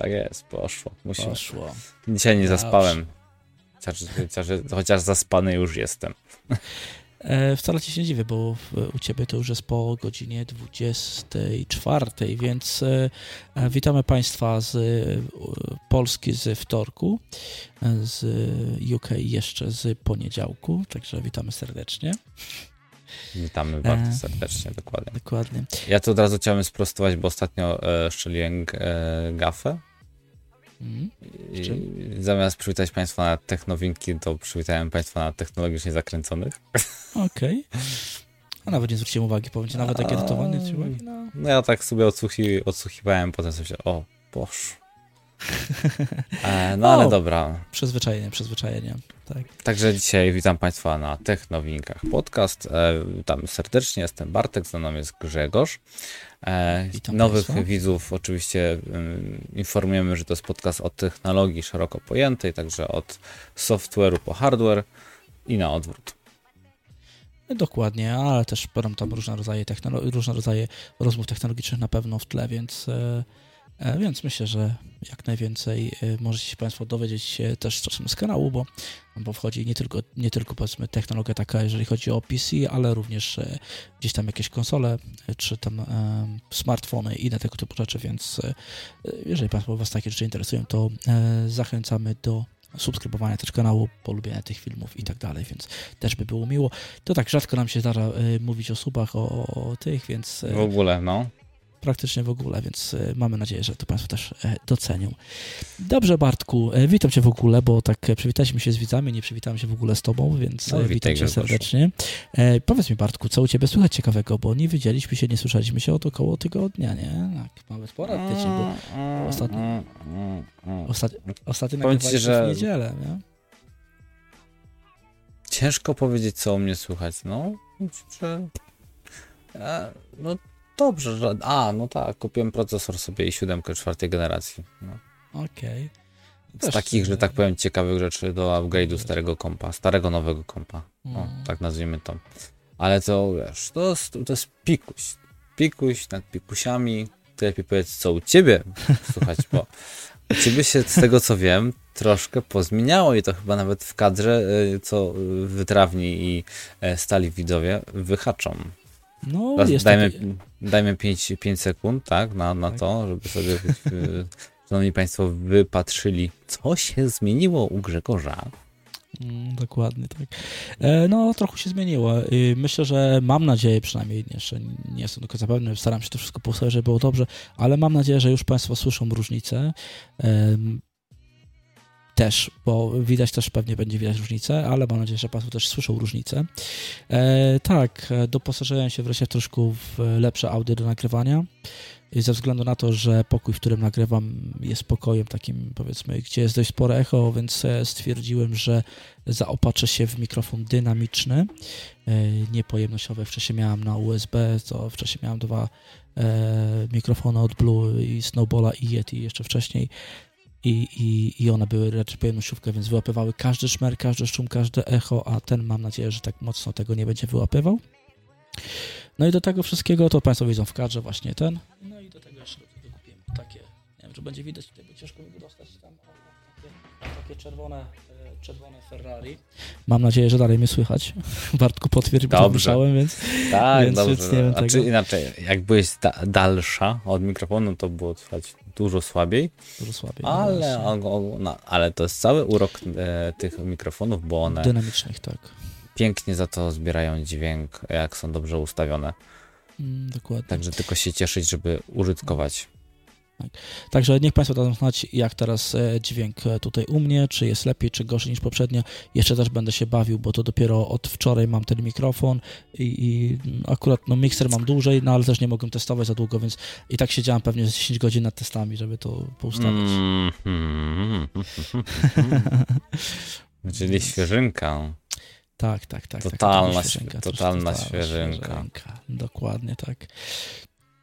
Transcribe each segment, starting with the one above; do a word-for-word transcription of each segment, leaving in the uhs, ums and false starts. Tak jest, poszło. Musimy. Poszło. Dzisiaj nie zaspałem. Chociaż, chociaż, chociaż zaspany już jestem. E, wcale ci się nie dziwię, bo w, u ciebie to już jest po godzinie dwudziestej czwartej, więc e, witamy Państwa z e, Polski z wtorku, z U K jeszcze z poniedziałku, także witamy serdecznie. Witamy bardzo serdecznie, e, dokładnie. dokładnie. Ja to od razu chciałem sprostować, bo ostatnio e, szczeliłem e, gafę. Mm, I zamiast przywitać Państwa na Technowinki, to przywitałem Państwa na technologicznie zakręconych. Okej. Okay. A nawet nie zwróciłem uwagi, powiem Ci, nawet takie edytowanie. No. no ja tak sobie odsłuchi, odsłuchiwałem, potem sobie się, o, boż. E, no o, ale dobra. Przyzwyczajenie, przyzwyczajenie. Tak. Także dzisiaj witam Państwa na Technowinkach podcast. Witam serdecznie, jestem Bartek, za nami jest Grzegorz. Witam Nowych Państwa. Widzów oczywiście informujemy, że to jest podcast o technologii szeroko pojętej, także od software'u po hardware i na odwrót. Dokładnie, ale też będą tam różne rodzaje, technolo- różne rodzaje rozmów technologicznych na pewno w tle, więc... Więc myślę, że jak najwięcej możecie się Państwo dowiedzieć też czasem z kanału, bo, bo wchodzi nie tylko, nie tylko powiedzmy technologia taka, jeżeli chodzi o P C, ale również gdzieś tam jakieś konsole, czy tam e, smartfony i inne tego typu rzeczy, więc e, jeżeli Państwo Was takie rzeczy interesują, to e, zachęcamy do subskrybowania też kanału, polubienia tych filmów i tak dalej, więc też by było miło. To tak rzadko nam się zdarza e, mówić o subach, o, o tych, więc... E, w ogóle, no. Praktycznie w ogóle, więc mamy nadzieję, że to Państwo też docenią. Dobrze, Bartku, witam Cię w ogóle, bo tak przywitaliśmy się z widzami, nie przywitałem się w ogóle z Tobą, więc no, witam Cię Grzegorz. Serdecznie. E, powiedz mi, Bartku, co u Ciebie słychać ciekawego, bo nie widzieliśmy się, nie słyszeliśmy się od około tygodnia, nie? Tak, nawet ponad tydzień, bo ostatni, ostatni, ostatni nagrywaliśmy że... w niedzielę, nie? Ciężko powiedzieć, co o mnie słychać, no. Że... E, no... Dobrze, że... A, no tak, kupiłem procesor sobie i siódemkę czwartej generacji. No. Okej. Okay. Z takich, że tak powiem, ciekawych rzeczy do upgrade'u starego kompa, starego nowego kompa. Mm. O, tak nazwijmy to. Ale to, wiesz, to jest, to jest pikuś. Pikuś nad pikusiami. Ty lepiej powiedz, co u ciebie słuchać, bo u ciebie się z tego, co wiem, troszkę pozmieniało i to chyba nawet w kadrze, co wytrawni i stali widzowie wyhaczą. No, dajmy, taki... dajmy pięć sekund, tak, na, na tak. to, żeby sobie, szanowni Państwo, wypatrzyli, co się zmieniło u Grzegorza. Mm, dokładnie, tak. E, no, trochę się zmieniło. E, myślę, że mam nadzieję, przynajmniej jeszcze nie jestem do końca pewny, staram się to wszystko powstać, żeby było dobrze, ale mam nadzieję, że już Państwo słyszą różnicę. E, Też, bo widać też, pewnie będzie widać różnicę, ale mam nadzieję, że Państwo też słyszą różnicę. E, tak, doposażyłem się wreszcie troszkę w lepsze audio do nagrywania. I ze względu na to, że pokój, w którym nagrywam, jest pokojem takim, powiedzmy, gdzie jest dość spore echo, więc stwierdziłem, że zaopatrzę się w mikrofon dynamiczny, nie pojemnościowy. Wcześniej miałem na U S B, to wcześniej miałem dwa e, mikrofony od Blue i Snowbola i Yeti jeszcze wcześniej. I, i, I one były raczej pojemnościówkę, więc wyłapywały każdy szmer, każdy szum, każde echo, a ten mam nadzieję, że tak mocno tego nie będzie wyłapywał. No i do tego wszystkiego, to Państwo widzą w kadrze właśnie ten. No i do tego jeszcze dokupiłem takie, nie wiem, czy będzie widać, tutaj by ciężko by dostać tam takie, takie czerwone, czerwone Ferrari. Mam nadzieję, że dalej mnie słychać. Bartku potwierdź, bo słyszałem, więc... Tak, więc dobrze. Nie wiem a tego. Czy inaczej, jak byłeś da- dalsza od mikrofonu, to było słychać dużo słabiej, dużo słabiej ale, no o, no, ale to jest cały urok e, tych mikrofonów, bo one dynamicznych, tak. Pięknie za to zbierają dźwięk, jak są dobrze ustawione. Mm, dokładnie. Także tylko się cieszyć, żeby użytkować. Tak. Także niech Państwo dadzą znać, jak teraz dźwięk tutaj u mnie, czy jest lepiej, czy gorzej niż poprzednio. Jeszcze też będę się bawił, bo to dopiero od wczoraj mam ten mikrofon i, i akurat no, mikser mam dłużej, no ale też nie mogłem testować za długo, więc i tak siedziałem pewnie dziesięć godzin nad testami, żeby to poustawić. Czyli świeżynka. Tak, tak, tak. Totalna tak, świeżynka. Totalna też, świeżynka. świeżynka. Dokładnie tak.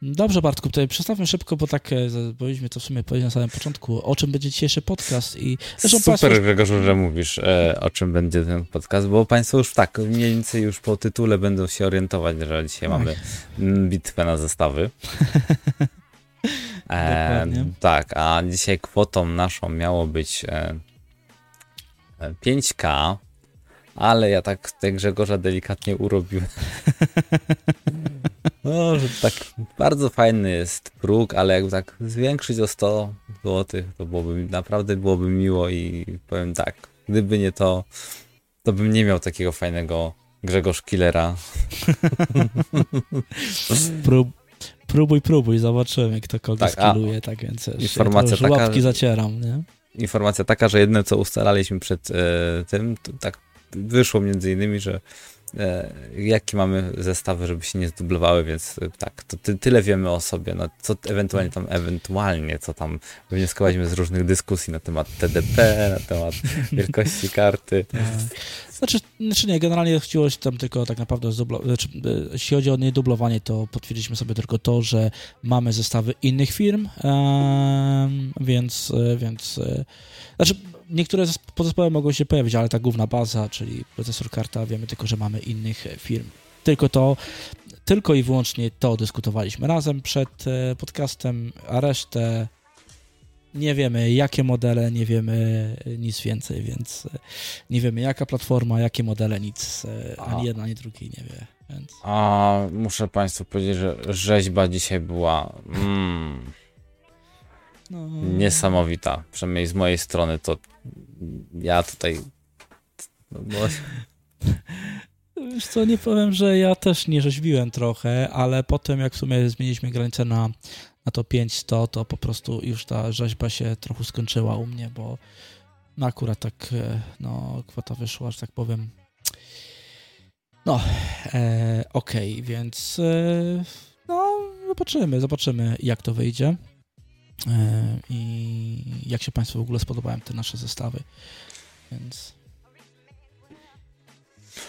Dobrze, Bartku, tutaj przedstawmy szybko, bo tak powinniśmy to w sumie powiedzieć na samym początku, o czym będzie dzisiejszy podcast i... Zresztą super, Państwo... Grzegorzu, że mówisz, e, o czym będzie ten podcast, bo Państwo już tak, mniej więcej już po tytule będą się orientować, że dzisiaj tak. Mamy bitwę na zestawy. E, tak, a dzisiaj kwotą naszą miało być e, pięć ka, ale ja tak te Grzegorza delikatnie urobiłem. No, że tak bardzo fajny jest próg, ale jakby tak zwiększyć o sto złotych, to byłoby, naprawdę byłoby miło i powiem tak, gdyby nie to, to bym nie miał takiego fajnego Grzegorz Killera. Prób, próbuj, próbuj, zobaczyłem jak to kogoś skilluje, tak więc informacja ja taka, zacieram, nie? Informacja taka, że jedno co ustalaliśmy przed e, tym, to tak wyszło między innymi, że e, jakie mamy zestawy, żeby się nie zdublowały, więc e, tak, to ty, tyle wiemy o sobie, no, co ewentualnie tam, ewentualnie co tam wywnioskowaliśmy z różnych dyskusji na temat T D P, na temat wielkości karty. Znaczy, znaczy nie, generalnie chodziło się tam tylko tak naprawdę, zdublo- znaczy, jeśli chodzi o niedublowanie, to potwierdziliśmy sobie tylko to, że mamy zestawy innych firm, um, więc, więc, znaczy niektóre podzespoły mogą się pojawić, ale ta główna baza, czyli procesor, karta, wiemy tylko, że mamy innych firm. Tylko to, tylko i wyłącznie to dyskutowaliśmy razem przed podcastem, a resztę nie wiemy, jakie modele, nie wiemy nic więcej, więc nie wiemy, jaka platforma, jakie modele, nic, ani jedna, ani drugi nie wie. Więc... A muszę Państwu powiedzieć, że rzeźba dzisiaj była mm, no... niesamowita, przynajmniej z mojej strony, to ja tutaj... No, bo... Wiesz co, nie powiem, że ja też nie rzeźbiłem trochę, ale potem jak w sumie zmieniliśmy granicę na... a to pięćset, to po prostu już ta rzeźba się trochę skończyła u mnie, bo no akurat tak, no kwota wyszła, że tak powiem. No, e, okej, okay, więc e, no zobaczymy, zobaczymy jak to wyjdzie e, i jak się Państwu w ogóle spodobają te nasze zestawy, więc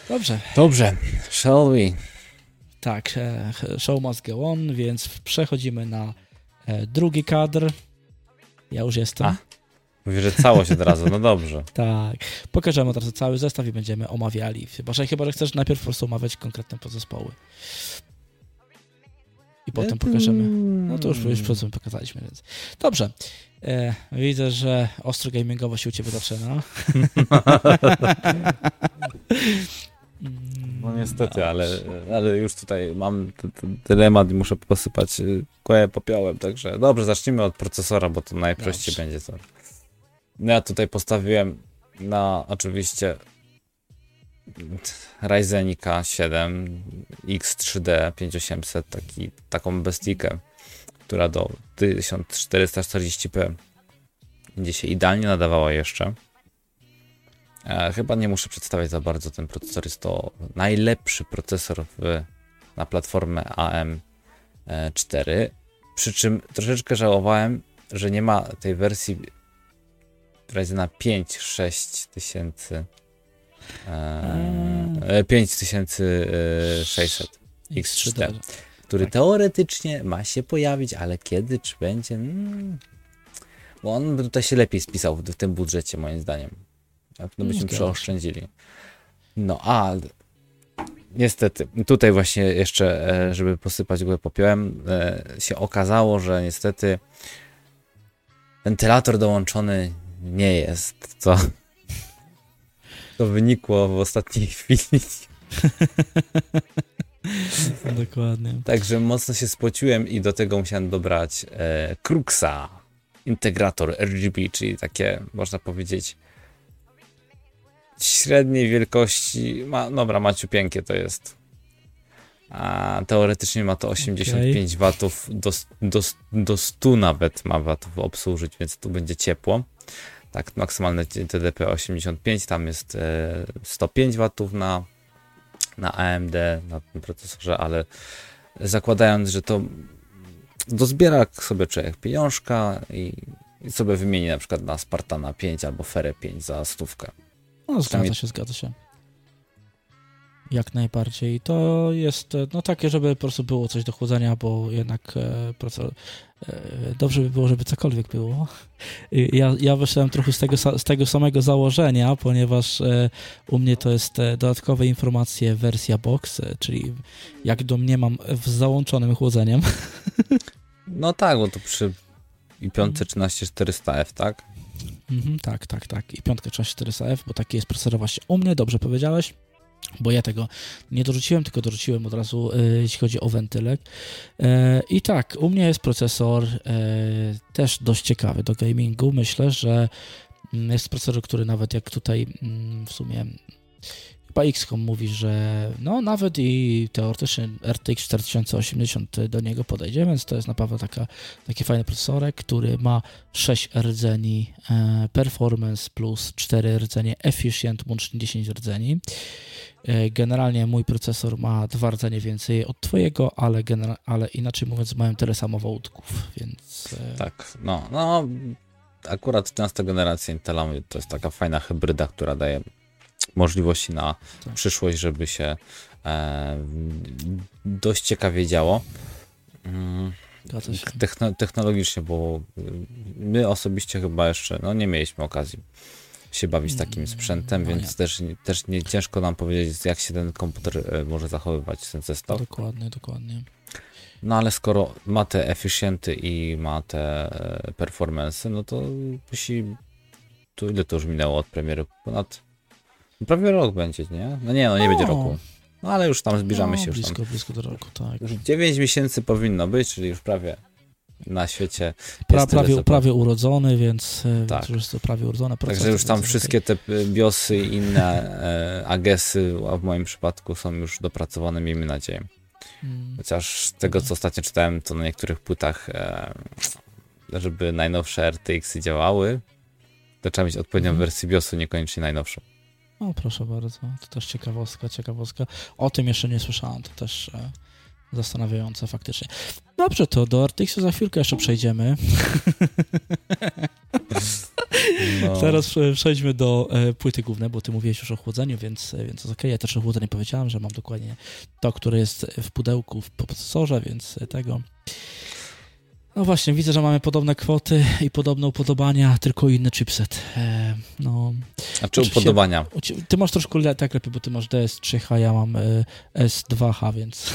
dobrze. Dobrze, shall we? Tak, show must go on, więc przechodzimy na drugi kadr. Ja już jestem. A, mówisz, że całość od razu, no dobrze. Tak, pokażemy od razu cały zestaw i będziemy omawiali. Chyba, że, chyba, że chcesz najpierw po prostu omawiać konkretne podzespoły. I potem pokażemy. No to już, już przed tym pokazaliśmy, więc... Dobrze. E, widzę, że ostro gamingowo się u Ciebie zaczyna. No niestety, ale, ale już tutaj mam t- t- dylemat i muszę posypać kołę popiołem, także dobrze, zacznijmy od procesora, bo to najprościej dobrze. Będzie to. No ja tutaj postawiłem na oczywiście Ryzenica siedem X trzy D pięćdziesiąt osiemset, taki, taką bestikę, która do tysiąc czterysta czterdzieści p będzie się idealnie nadawała jeszcze. Chyba nie muszę przedstawiać za bardzo ten procesor, jest to najlepszy procesor w, na platformę A M cztery, przy czym troszeczkę żałowałem, że nie ma tej wersji Ryzena pięć sześć tysięcy e, pięć tysięcy sześćset X trzy D, który teoretycznie ma się pojawić, ale kiedy, czy będzie, hmm, bo on by tutaj się lepiej spisał w, w tym budżecie moim zdaniem. Na pewno byśmy przeoszczędzili. No, a niestety, tutaj właśnie jeszcze, żeby posypać go popiołem, się okazało, że niestety wentylator dołączony nie jest, co to wynikło w ostatniej chwili. Dokładnie. Także mocno się spociłem i do tego musiałem dobrać Kruksa, integrator R G B, czyli takie, można powiedzieć, średniej wielkości, ma, dobra, maciupieńkie to jest. A teoretycznie ma to osiemdziesiąt pięć okay. watów, do, do, do stu nawet ma watów obsłużyć, więc tu będzie ciepło. Tak, maksymalne T D P osiemdziesiąt pięć, tam jest e, sto pięć watów na, na A M D, na tym procesorze, ale zakładając, że to dozbiera sobie człowiek pieniążka i, i sobie wymieni na przykład na Spartana pięć albo Ferę pięć za stówkę. No zgadza się, zgadza się. Jak najbardziej. To jest, no takie, żeby po prostu było coś do chłodzenia, bo jednak e, proces, e, dobrze by było, żeby cokolwiek było. Ja, ja wyszedłem trochę z tego, z tego samego założenia, ponieważ e, u mnie to jest e, dodatkowe informacje wersja box, e, czyli jak do mnie mam z załączonym chłodzeniem. No tak, bo to przy i pięć trzynaście czterysta F, tak? Mhm, tak, tak, tak. I piątka trzynaście czterysta F, bo taki jest procesor właśnie u mnie, dobrze powiedziałeś, bo ja tego nie dorzuciłem, tylko dorzuciłem od razu, yy, jeśli chodzi o wentylek. Yy, I tak, u mnie jest procesor yy, też dość ciekawy do gamingu. Myślę, że jest procesor, który nawet jak tutaj yy, w sumie... Chyba X-Kom mówi, że no nawet i teoretycznie R T X cztery tysiące osiemdziesiąt do niego podejdzie, więc to jest naprawdę taka, taki fajny procesorek, który ma sześć rdzeni e, performance plus cztery rdzenie efficient, łącznie dziesięć rdzeni. E, generalnie mój procesor ma dwa rdzenie więcej od twojego, ale, genera- ale inaczej mówiąc mają tyle samo wątków, więc... E... Tak, no, no akurat czternasta generacja Intela to jest taka fajna hybryda, która daje możliwości na tak. przyszłość, żeby się e, dość ciekawie działo Techno, technologicznie, bo my osobiście chyba jeszcze no, nie mieliśmy okazji się bawić takim sprzętem, no, więc nie. Też, też nie ciężko nam powiedzieć, jak się ten komputer może zachowywać w sensie zestaw. Dokładnie, dokładnie. No ale skoro ma te efficienty i ma te performance, no to musi, to ile to już minęło od premiery? Ponad prawie rok będzie, nie? No nie, no nie no. będzie roku. No ale już tam zbliżamy no, się. Już blisko, tam. blisko do roku, tak. Już dziewięć miesięcy powinno być, czyli już prawie na świecie. Pra, jest prawie, tyle, prawie urodzony, więc, tak. więc już jest to prawie urodzone. Także już tam wszystkie tej... te biosy i inne e, agesy, a w moim przypadku są już dopracowane, miejmy nadzieję. Chociaż z tego, co ostatnio czytałem, to na niektórych płytach, e, żeby najnowsze R T X-y działały, to trzeba mieć odpowiednią hmm. wersję biosu, niekoniecznie najnowszą. No proszę bardzo, to też ciekawostka, ciekawostka. O tym jeszcze nie słyszałem, to też e, zastanawiające faktycznie. Dobrze, to do R T X-u za chwilkę jeszcze przejdziemy. No. Teraz przejdźmy do e, płyty głównej, bo ty mówiłeś już o chłodzeniu, więc, więc okej, okay. Ja też o chłodzeniu powiedziałem, że mam dokładnie to, które jest w pudełku w procesorze, więc tego... No właśnie, widzę, że mamy podobne kwoty i podobne upodobania, tylko inny chipset. E, no. A czy upodobania? Ty masz troszkę le- tak lepiej, bo ty masz D S trzy H, ja mam e, S dwa H, więc...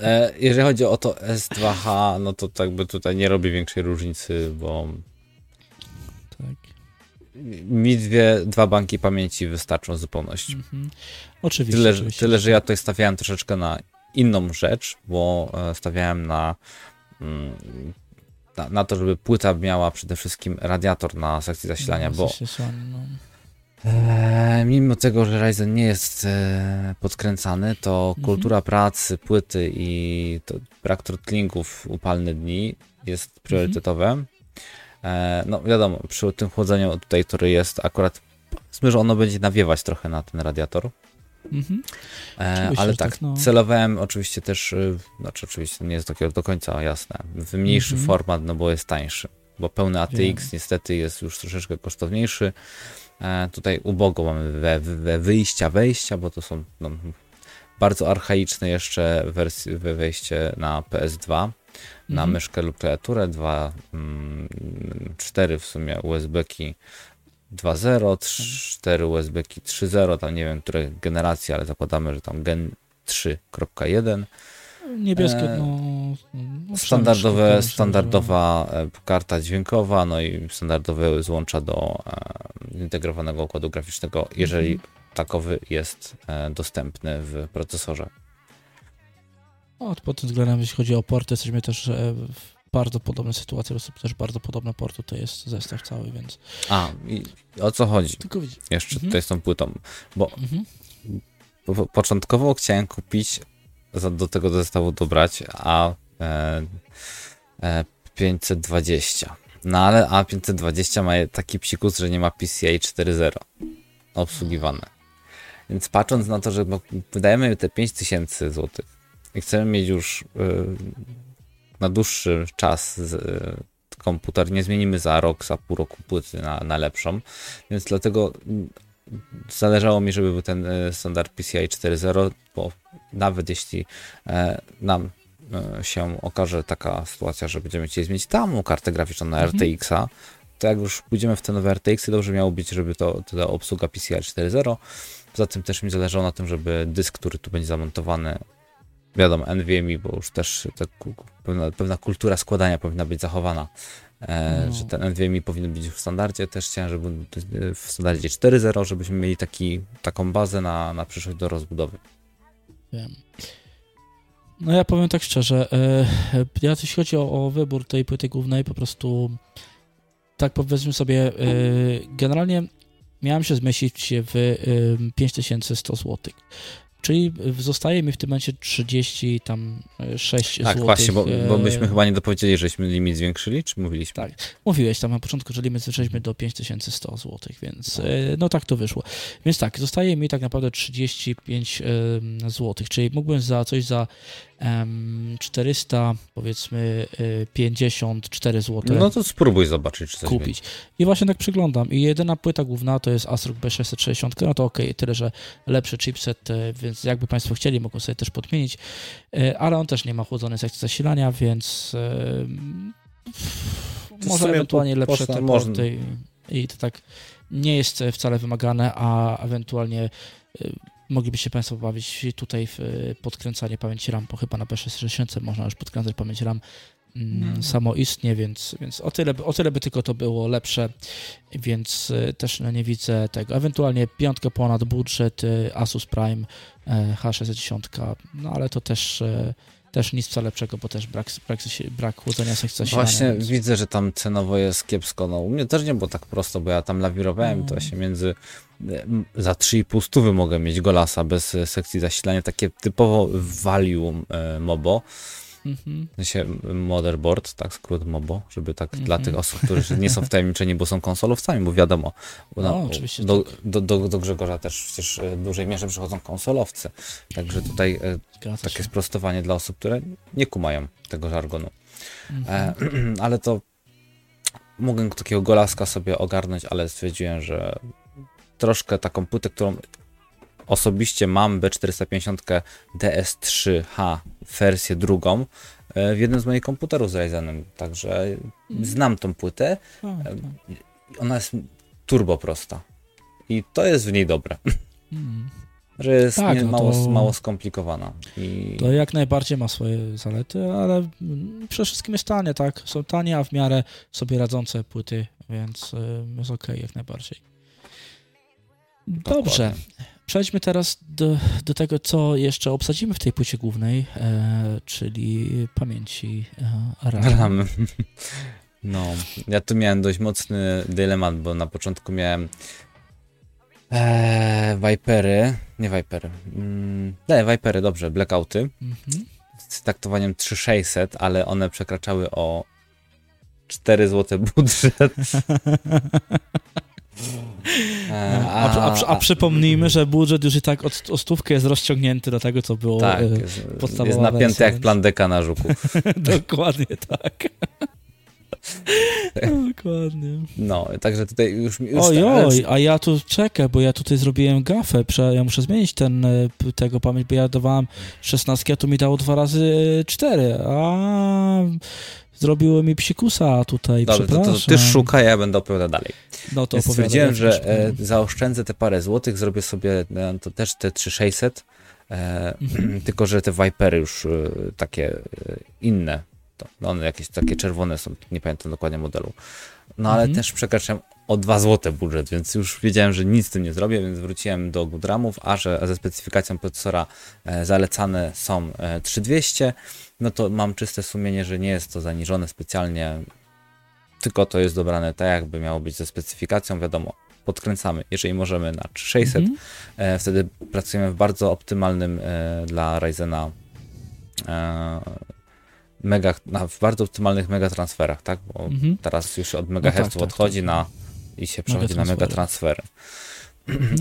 E, jeżeli chodzi o to S dwa H, no to tak by tutaj nie robię większej różnicy, bo... Tak. Mi dwie, dwa banki pamięci wystarczą w zupełności. Mhm. Oczywiście. Tyle, oczywiście. Tyle, że ja tutaj stawiałem troszeczkę na inną rzecz, bo stawiałem na... Na, na to, żeby płyta miała przede wszystkim radiator na sekcji zasilania, no, bo zasilania, no. e, mimo tego, że Ryzen nie jest e, podkręcany, to mhm. kultura pracy płyty i to, brak throttlingów upalny dni jest priorytetowe. Mhm. E, no wiadomo, przy tym chłodzeniu tutaj, który jest akurat, powiedzmy, że ono będzie nawiewać trochę na ten radiator. Mhm. E, ale tak, tak no... celowałem oczywiście też, znaczy oczywiście nie jest to do końca jasne, w mniejszy mhm. format, no bo jest tańszy, bo pełny A T X Wiem. niestety jest już troszeczkę kosztowniejszy. E, tutaj ubogo mamy we, we wyjścia, wejścia, bo to są no, bardzo archaiczne jeszcze wersje, we wejście na P S dwa, na mhm. myszkę lub klawiaturę, dwa, mm, cztery w sumie U S B-ki dwa zero, cztery U S B-ki trzy zero, tam nie wiem, które generacje, ale zakładamy, że tam gen trzy kropka jeden. Niebieskie, no... no standardowe, szybko, standardowa szybko. Karta dźwiękowa, no i standardowe złącza do e, integrowanego układu graficznego, jeżeli mhm. takowy jest e, dostępny w procesorze. No, pod tym względem, jeśli chodzi o porty, jesteśmy też... E, w... bardzo podobne sytuacje, też bardzo podobne portu, to jest zestaw cały, więc... A, i o co chodzi? Tylko... Jeszcze mhm. tutaj z tą płytą, bo mhm. po, początkowo chciałem kupić, za, do tego zestawu dobrać A, e, e, pięćset dwadzieścia, no ale A pięćset dwadzieścia ma taki psikus, że nie ma P C I cztery zero obsługiwane, więc patrząc na to, że wydajemy te pięć tysięcy złotych i chcemy mieć już... Yy, na dłuższy czas komputer, nie zmienimy za rok, za pół roku płyty na, na lepszą, więc dlatego zależało mi, żeby był ten standard P C I cztery zero, bo nawet jeśli nam się okaże taka sytuacja, że będziemy chcieli zmienić tamą kartę graficzną na mhm. R T X-a, to jak już pójdziemy w te nowe R T X-y, dobrze miało być, żeby to, to obsługa P C I cztery zero, poza tym też mi zależało na tym, żeby dysk, który tu będzie zamontowany, wiadomo, N V M e, bo już też ta pewna, pewna kultura składania powinna być zachowana. E, no. Że ten N V M e powinien być w standardzie. Też chciałem, żeby w standardzie cztery zero, żebyśmy mieli taki, taką bazę na, na przyszłość do rozbudowy. Wiem. No ja powiem tak szczerze, e, ja jeśli chodzi o, o wybór tej płyty głównej, po prostu tak powiedzmy sobie, e, generalnie miałem się zmieścić w e, pięć tysięcy sto złotych. Czyli zostaje mi w tym momencie trzydzieści sześć złotych. Tak, właśnie, bo, bo myśmy chyba nie dopowiedzieli, żeśmy limit zwiększyli, czy mówiliśmy? Tak, mówiłeś tam na początku, że limit zwiększyliśmy do pięć tysięcy sto złotych, więc no tak to wyszło. Więc tak, zostaje mi tak naprawdę trzydzieści pięć złotych, czyli mógłbym za coś za czterysta, powiedzmy pięćdziesiąt cztery złote. No to spróbuj zobaczyć, czy coś kupić. Będzie. I właśnie tak przyglądam. I jedyna płyta główna to jest ASRock B sześćset sześćdziesiąt. No to okej, okay, tyle, że lepszy chipset, więc jakby Państwo chcieli, mogą sobie też podmienić. Ale on też nie ma chłodzonej sekcji zasilania, więc to może ewentualnie po, lepsze te porty. I, I to tak nie jest wcale wymagane, a ewentualnie moglibyście Państwo bawić tutaj w podkręcanie pamięci RAM, bo chyba na B sześćset sześćdziesiąt można już podkręcać pamięć RAM mm, samoistnie, więc, więc o, tyle, o tyle by tylko to było lepsze, więc też no, nie widzę tego. Ewentualnie piątkę ponad budżet, Asus Prime H sześćdziesiąt, no ale to też, też nic wcale lepszego, bo też brak, brak, brak chłodzenia sekcji zasilania. Właśnie więc widzę, że tam cenowo jest kiepsko. No u mnie też nie było tak prosto, bo ja tam lawirowałem, no. To się między... Za trzy i pół stówy mogę mieć Golasa bez sekcji zasilania, takie typowo value MOBO, mm-hmm. w sensie motherboard, tak, skrót MOBO, żeby tak mm-hmm. dla tych osób, którzy nie są wtajemniczeni, bo są konsolowcami, bo wiadomo, bo no, na, do, tak. do, do, do Grzegorza też przecież w dużej mierze przychodzą konsolowcy, także tutaj Gratulne. Takie sprostowanie dla osób, które nie kumają tego żargonu, mm-hmm. ale to mogę takiego Golaska sobie ogarnąć, ale stwierdziłem, że troszkę taką płytę, którą osobiście mam, B czterysta pięćdziesiąt D S trzy H wersję drugą w jednym z moich komputerów z Ryzenem, także znam tą płytę, ona jest turbo prosta i to jest w niej dobre, hmm. że jest tak, nie, no mało, to, mało skomplikowana. I... To jak najbardziej ma swoje zalety, ale przede wszystkim jest tanie, tak, są tanie, a w miarę sobie radzące płyty, więc jest ok, jak najbardziej. Dobrze, przejdźmy teraz do, do tego, co jeszcze obsadzimy w tej płycie głównej, e, czyli pamięci e, RAM. No, ja tu miałem dość mocny dylemat, bo na początku miałem e, Vipery, nie Vipery, mm, nie, Vipery, dobrze, Blackouty mhm. z traktowaniem trzy tysiące sześćset, ale one przekraczały o cztery złote budżet. A, a, a, a przypomnijmy, że budżet już i tak od, o stówkę jest rozciągnięty do tego, co było tak, podstawowa jest napięty wersja, jak więc... plan deka na Żuku. Dokładnie tak. Dokładnie. No, także tutaj już... już Ojoj, ta... a ja tu czekaj, bo ja tutaj zrobiłem gafę, ja muszę zmienić ten, tego pamięć, bo ja dawałem szesnastkę, a tu mi dało dwa razy cztery, a... Zrobiło mi psikusa tutaj, Dobrze, przepraszam. To, to ty szukaj, ja będę opowiadał dalej. No to opowiadam. Stwierdziłem, że myślę. Zaoszczędzę te parę złotych, zrobię sobie no, to też te trzy tysiące sześćset, e, mm-hmm. tylko że te Vipery już e, takie e, inne, to, one jakieś takie czerwone są, nie pamiętam dokładnie modelu. No ale mm-hmm. też przekraczam o dwa złote budżet, więc już wiedziałem, że nic z tym nie zrobię, więc wróciłem do GoodRamów, a że ze specyfikacją procesora e, zalecane są e, trzy tysiące dwieście, no to mam czyste sumienie, że nie jest to zaniżone specjalnie, tylko to jest dobrane tak, jakby miało być ze specyfikacją, wiadomo, podkręcamy, jeżeli możemy na trzy tysiące sześćset, mm-hmm. e, wtedy pracujemy w bardzo optymalnym e, dla Ryzena e, mega, na, w bardzo optymalnych megatransferach, tak, bo mm-hmm. teraz już od megahertzów no tak, odchodzi tak, tak. na i się przechodzi na megatransfery.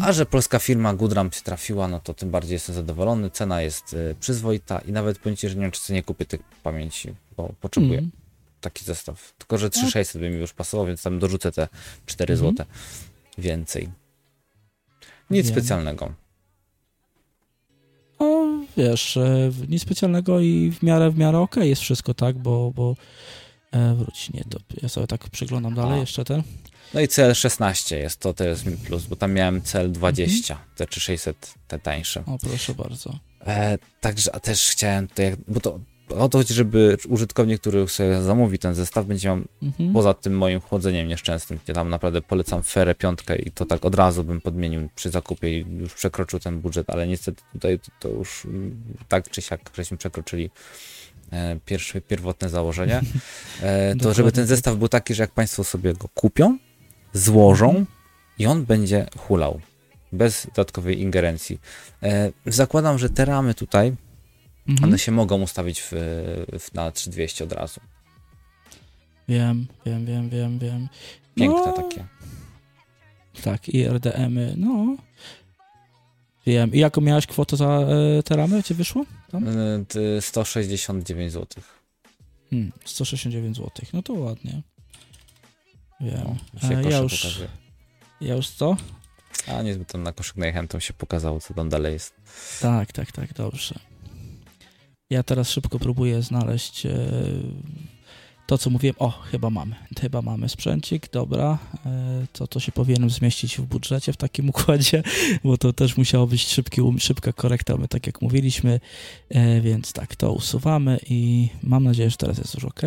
A że polska firma GoodRam się trafiła, no to tym bardziej jestem zadowolony. Cena jest y, przyzwoita i nawet powiem ci, że nie wiem, czy nie kupię tych pamięci, bo potrzebuję mm. taki zestaw. Tylko, że trzy tysiące sześćset by mi już pasowało, więc tam dorzucę te cztery mm. zł więcej. Nic wiem. specjalnego. O, wiesz, nic specjalnego i w miarę, w miarę okej okay jest wszystko, tak? Bo, bo e, wróć, nie, do, ja sobie tak przyglądam dalej, A. jeszcze ten. No i C L szesnaście jest, to też plus, bo tam miałem C L dwadzieścia, mm-hmm. te trzy tysiące sześćset, te tańsze. O, proszę bardzo. E, także a też chciałem tutaj, bo to o to chodzi, żeby użytkownik, który sobie zamówi ten zestaw, będzie miał mhm. poza tym moim chłodzeniem nieszczęsnym, gdzie tam naprawdę polecam Ferę piątkę i to tak od razu bym podmienił przy zakupie i już przekroczył ten budżet, ale niestety tutaj to, to już tak czy siak żeśmy przekroczyli e, pierwsze, pierwotne założenie, e, to żeby ten zestaw był taki, że jak Państwo sobie go kupią, złożą i on będzie hulał, bez dodatkowej ingerencji. E, zakładam, że te ramy tutaj, mhm. one się mogą ustawić w, w, na trzydzieści dwieście od razu. Wiem, wiem, wiem, wiem, wiem. Piękne no. takie. Tak, i R D M-y, no. Wiem. I jaką miałeś kwotę za y, te ramy? Ci wyszło? Tam? Y, sto sześćdziesiąt dziewięć złotych. Hmm, sto sześćdziesiąt dziewięć złotych, no to ładnie. Wiem. No, się e, ja, już, ja już co? A niezbyt tam na koszyk najechałem, tam się pokazało, co tam dalej jest. Tak, tak, tak, dobrze. Ja teraz szybko próbuję znaleźć e, to, co mówiłem. O, chyba mamy. Chyba mamy sprzęcik, dobra. E, to, to się powinienem zmieścić w budżecie w takim układzie, bo to też musiało być szybki, szybka korekta, my tak jak mówiliśmy. E, więc tak, to usuwamy i mam nadzieję, że teraz jest już ok.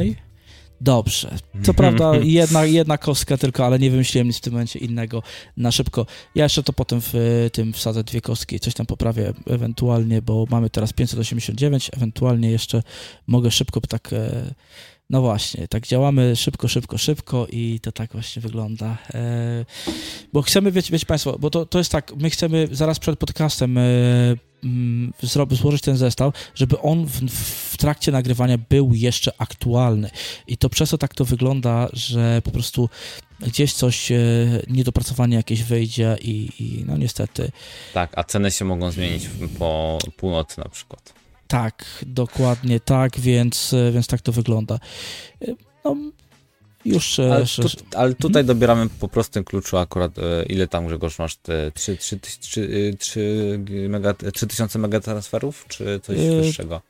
Dobrze. Co prawda jedna, jedna kostka tylko, ale nie wymyśliłem nic w tym momencie innego na szybko. Ja jeszcze to potem w tym wsadzę dwie kostki i coś tam poprawię ewentualnie, bo mamy teraz pięćset osiemdziesiąt dziewięć, ewentualnie jeszcze mogę szybko tak... No właśnie, tak działamy szybko, szybko, szybko i to tak właśnie wygląda. Bo chcemy, wiecie, wiecie Państwo, bo to, to jest tak, my chcemy zaraz przed podcastem Zrobić, złożyć ten zestaw, żeby on w, w trakcie nagrywania był jeszcze aktualny. I to przez to tak to wygląda, że po prostu gdzieś coś, niedopracowanie jakieś wyjdzie i, i no niestety. Tak, a ceny się mogą zmienić po północy na przykład. Tak, dokładnie tak, więc, więc tak to wygląda. No, już... Ale, tu, ale tutaj hmm? dobieramy po prostym kluczu akurat, ile tam Grzegorz masz, te trzy tysiące megatransferów, czy coś yy, wyższego?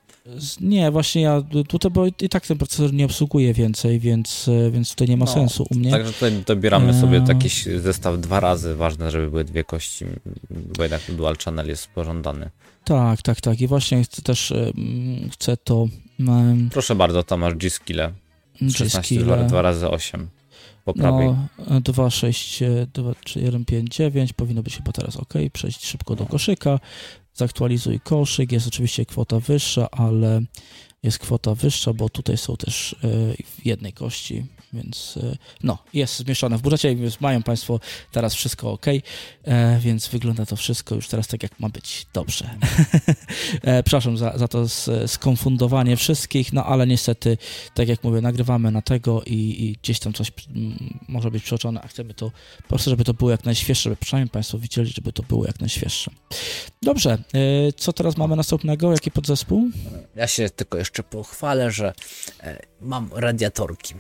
Nie, właśnie ja tutaj, bo i tak ten procesor nie obsługuje więcej, więc, więc tutaj nie ma no, sensu u mnie. Także tutaj dobieramy e... sobie jakiś zestaw dwa razy, ważne, żeby były dwie kości, bo jednak dual channel jest pożądany. Tak, tak, tak i właśnie chcę też um, chcę to... Um, Proszę bardzo, tam masz G-Skillę. szesnaście dwa razy osiem po prawej. No, dwa sześć dwa trzy jeden pięć dziewięć powinno być chyba teraz ok. Przejść szybko do koszyka. Zaktualizuj koszyk. Jest oczywiście kwota wyższa, ale jest kwota wyższa, bo tutaj są też w jednej kości, więc no, jest zmieszane w budżecie, więc mają Państwo teraz wszystko ok, więc wygląda to wszystko już teraz tak, jak ma być. Dobrze. Przepraszam za, za to skonfundowanie wszystkich, no ale niestety, tak jak mówię, nagrywamy na tego i, i gdzieś tam coś może być przeoczone, a chcemy to po prostu, żeby to było jak najświeższe, żeby przynajmniej Państwo widzieli, żeby to było jak najświeższe. Dobrze, co teraz mamy następnego? Jaki podzespół? Ja się tylko jeszcze pochwalę, że mam radiatorki.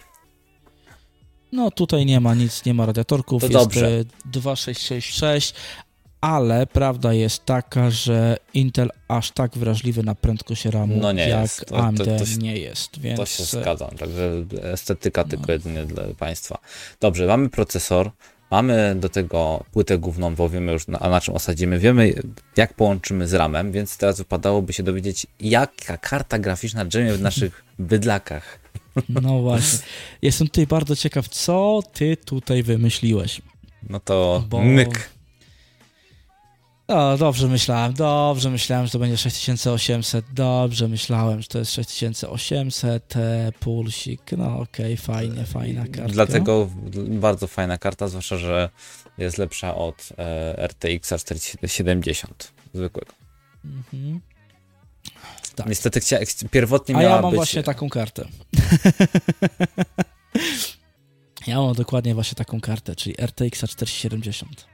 No tutaj nie ma nic, nie ma radiatorków, to jest dobrze. dwa sześć sześć sześć, ale prawda jest taka, że Intel aż tak wrażliwy na prędkość ramu no jak jest. To, A M D to, to się, nie jest. Więc... To się zgadzam, także estetyka no. tylko jedynie dla Państwa. Dobrze, mamy procesor, mamy do tego płytę główną, bo wiemy już na, na czym osadzimy, wiemy jak połączymy z ramem, więc teraz wypadałoby się dowiedzieć, jaka karta graficzna drzemie w naszych bydlakach. No właśnie. Jestem tutaj bardzo ciekaw, co ty tutaj wymyśliłeś. No to Bo... myk. No, dobrze myślałem, dobrze myślałem, że to będzie sześć tysięcy osiemset, dobrze myślałem, że to jest sześć tysięcy osiemset, pulsik, no okej, okay, fajnie, fajna karta. Dlatego bardzo fajna karta, zwłaszcza, że jest lepsza od e, R T X cztery siedemdziesiąt zwykłego. Mhm. Tak. Niestety chcia, pierwotnie miała być... A ja mam być... właśnie taką kartę. Ja mam dokładnie właśnie taką kartę, czyli R T X cztery siedemdziesiąt.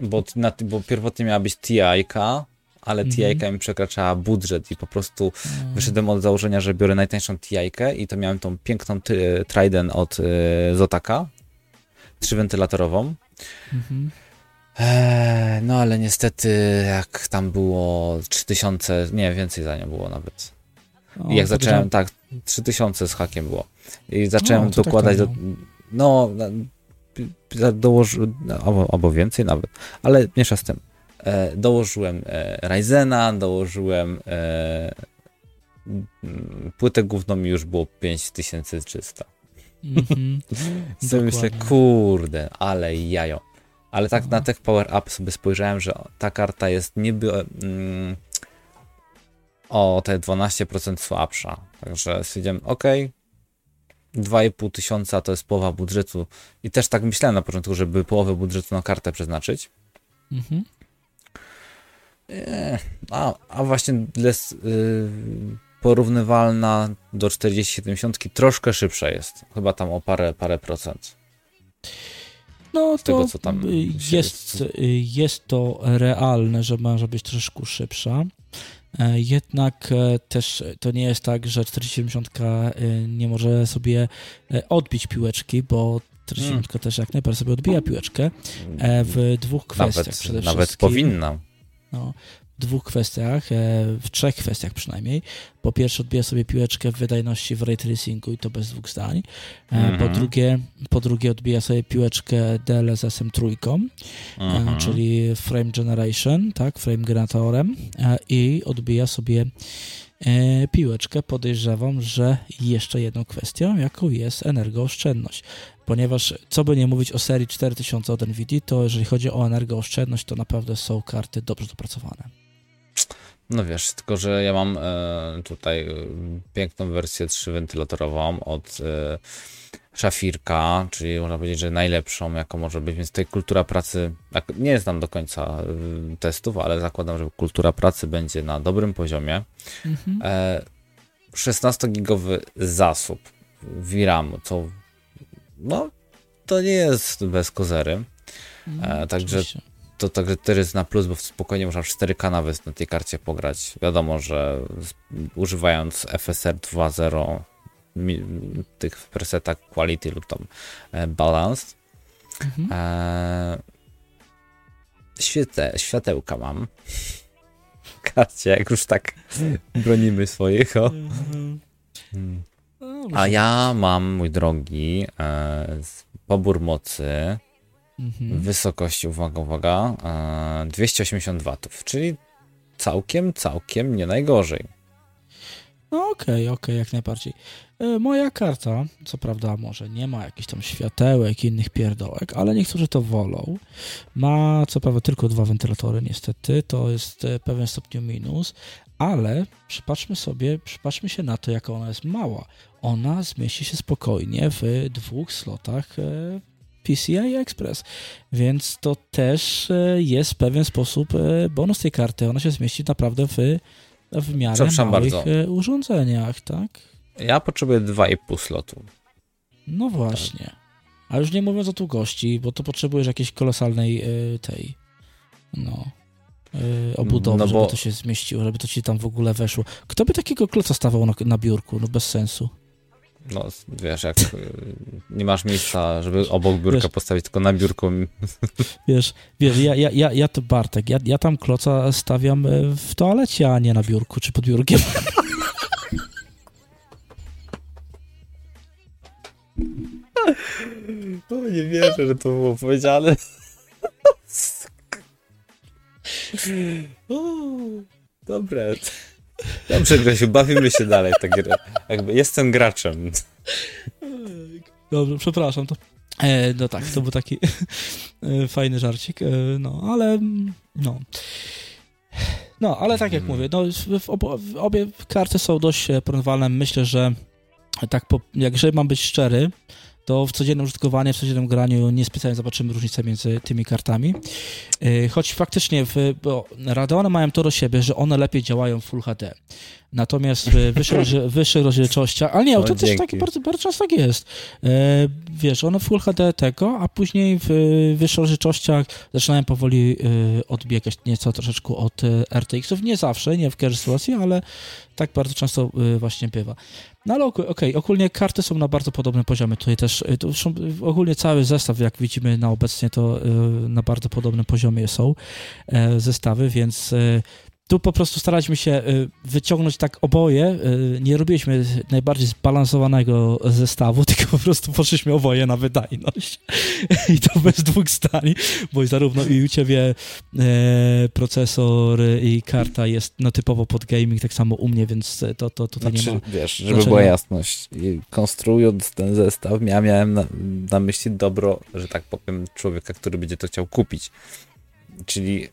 Bo, na, bo pierwotnie miała być T I K, ale mm-hmm. T I K mi przekraczała budżet i po prostu mm. wyszedłem od założenia, że biorę najtańszą T I K i to miałem tą piękną ty, Trident od y, Zotaka, trzywentylatorową. Mm-hmm. Eee, no ale niestety jak tam było trzy tysiące, nie, więcej za nią było nawet. O, I jak zacząłem, że... tak, trzy tysiące z hakiem było. I zacząłem no, dokładać, tak do, no... dołożył, albo, albo więcej nawet, ale mniejsza z tym. E, dołożyłem e, Ryzena, dołożyłem e, płytę główną mi już było pięć tysięcy trzysta. Mm-hmm. Sobie myślę, kurde, ale jajo. Ale tak, no, na Tech Power Up sobie spojrzałem, że ta karta jest niby mm, o te dwanaście procent słabsza. Także stwierdziłem, ok, dwa i pół tysiąca to jest połowa budżetu. I też tak myślałem na początku, żeby połowę budżetu na kartę przeznaczyć. Mhm. E, a, a właśnie les, y, porównywalna do czterdzieści siedemdziesiąt troszkę szybsza jest. Chyba tam o parę, parę procent. No z to tego, co tam jest, jest, jest to realne, że może być troszkę szybsza. Jednak też to nie jest tak, że czterdzieści siedemdziesiąt nie może sobie odbić piłeczki, bo czterdzieści siedemdziesiąt hmm. też jak najbardziej sobie odbija piłeczkę w dwóch kwestiach nawet, przede wszystkim. Nawet powinna. No, w dwóch kwestiach, w trzech kwestiach przynajmniej. Po pierwsze odbija sobie piłeczkę w wydajności w ray tracingu i to bez dwóch zdań. Mm-hmm. Po drugie, po drugie odbija sobie piłeczkę D L S S-em trójką, mm-hmm. czyli frame generation, tak, frame generatorem i odbija sobie piłeczkę, podejrzewam, że jeszcze jedną kwestią, jaką jest energooszczędność, ponieważ co by nie mówić o serii cztery tysiące od Nvidia, to jeżeli chodzi o energooszczędność, to naprawdę są karty dobrze dopracowane. No wiesz, tylko że ja mam e, tutaj piękną wersję trzywentylatorową od e, Szafirka, czyli można powiedzieć, że najlepszą, jaką może być, więc tutaj kultura pracy, nie znam do końca testów, ale zakładam, że kultura pracy będzie na dobrym poziomie. Mhm. E, szesnastogigowy zasób V RAM, co no, to nie jest bez kozery, e, także to także też jest na plus, bo spokojnie można cztery K nawet na tej karcie pograć. Wiadomo, że używając F S R dwa zero tych presetach quality lub tam balance. Mhm. E, świete, światełka mam w karcie, jak już tak bronimy swoich. O. A ja mam, mój drogi, e, pobór mocy. Mhm. Wysokość, uwaga, uwaga, dwieście osiemdziesiąt watów, czyli całkiem, całkiem nie najgorzej. No okej, okay, okej, okay, jak najbardziej. Moja karta, co prawda może nie ma jakichś tam światełek i innych pierdołek, ale niektórzy to wolą. Ma co prawda tylko dwa wentylatory niestety, to jest w pewnym stopniu minus, ale przypatrzmy sobie, przypatrzmy się na to, jaka ona jest mała. Ona zmieści się spokojnie w dwóch slotach P C I Express, więc to też jest w pewien sposób bonus tej karty. Ona się zmieści naprawdę w, w miarę małych bardzo. urządzeniach, tak? Ja potrzebuję dwa i pół slotu. No właśnie. Tak. A już nie mówiąc o długości, bo to potrzebujesz jakiejś kolosalnej tej no obudowy, no bo... żeby to się zmieściło, żeby to ci tam w ogóle weszło. Kto by takiego kloca stawał na, na biurku? No bez sensu. No, wiesz, jak nie masz miejsca, żeby obok biurka wiesz, postawić, tylko na biurku. Wiesz, wiesz ja, ja, ja, ja to Bartek, ja, ja tam kloca stawiam w toalecie, a nie na biurku czy pod biurkiem. O, nie wierzę, że to było powiedziane. O, dobre. Dobrze, Grzesiu, bawimy się dalej. Tak, jakby jestem graczem. Dobrze, przepraszam. To, e, no tak, to był taki e, fajny żarcik. E, no, ale no. No, ale tak jak hmm. mówię, no, w, w, w, obie karty są dość porównywalne. Myślę, że tak, po, jak jeżeli mam być szczery, to w codziennym użytkowaniu, w codziennym graniu niespecjalnie zobaczymy różnicę między tymi kartami. Choć faktycznie, w, bo Radeony mają to do siebie, że one lepiej działają w Full H D. Natomiast w wyższych, wyższych rozdzielczościach, ale nie, to, to też tak bardzo, bardzo często tak jest. Wiesz, one w Full H D tego, a później w wyższych rozdzielczościach zaczynają powoli odbiegać nieco troszeczkę od R T X-ów. Nie zawsze, nie w każdej sytuacji, ale tak bardzo często właśnie bywa. No ale okej, okay, ogólnie karty są na bardzo podobnym poziomie. Tutaj też, to są, ogólnie cały zestaw, jak widzimy na obecnie, to na bardzo podobnym poziomie są zestawy, więc tu po prostu staraliśmy się wyciągnąć tak oboje, nie robiliśmy najbardziej zbalansowanego zestawu, tylko po prostu poszliśmy oboje na wydajność i to bez dwóch zdań, bo zarówno i u ciebie procesor i karta jest no, typowo pod gaming, tak samo u mnie, więc to, to tutaj znaczy, nie ma... Wiesz, żeby znaczenia. Była jasność, konstruując ten zestaw, ja miałem na, na myśli dobro, że tak powiem, człowieka, który będzie to chciał kupić, czyli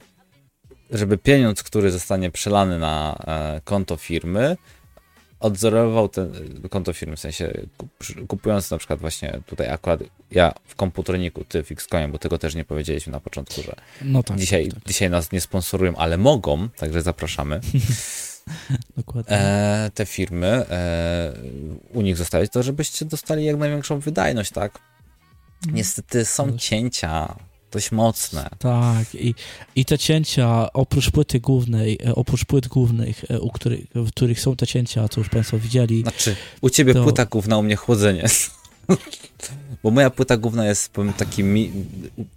żeby pieniądz, który zostanie przelany na konto firmy, odzorował ten konto firmy, w sensie kupując na przykład właśnie tutaj akurat ja w Komputroniku, ty w X-Komie, bo tego też nie powiedzieliśmy na początku, że no tak, dzisiaj, tak. dzisiaj nas nie sponsorują, ale mogą, także zapraszamy. Dokładnie. E, te firmy, e, u nich zostawiać to, żebyście dostali jak największą wydajność, tak? Niestety są cięcia dość mocne. Tak, i, i te cięcia, oprócz płyty głównej, oprócz płyt głównych, u których, w których są te cięcia, co już Państwo widzieli. Znaczy, u Ciebie to... płyta główna, u mnie chłodzenie. Bo moja płyta główna jest, powiem, taki... Mi...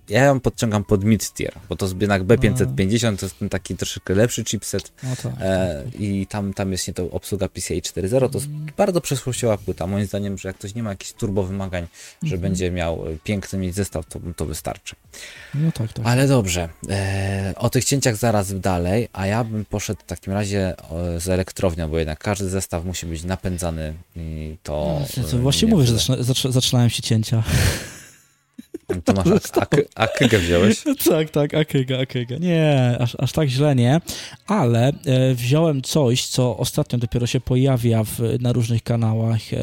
Ja ją podciągam pod mid-tier, bo to jest jednak B pięćset pięćdziesiąt, to jest ten taki troszeczkę lepszy chipset. No tak, e, tak. I tam, tam jest nie to obsługa P C I cztery zero, to jest mm. bardzo przesłościowa płyta. Moim zdaniem, że jak ktoś nie ma jakichś turbo wymagań, że mm. będzie miał piękny mieć zestaw, to, to wystarczy. No tak, tak. Ale dobrze, e, o tych cięciach zaraz dalej, a ja bym poszedł w takim razie z elektrownią, bo jednak każdy zestaw musi być napędzany i to... No, to właśnie mówię, że zaczyna, zaczynałem się cięcia. To masz A K I G E wziąłeś? Tak, tak, A K I G E, A K I G E. Nie, aż, aż tak źle nie, ale e, wziąłem coś, co ostatnio dopiero się pojawia w, na różnych kanałach e,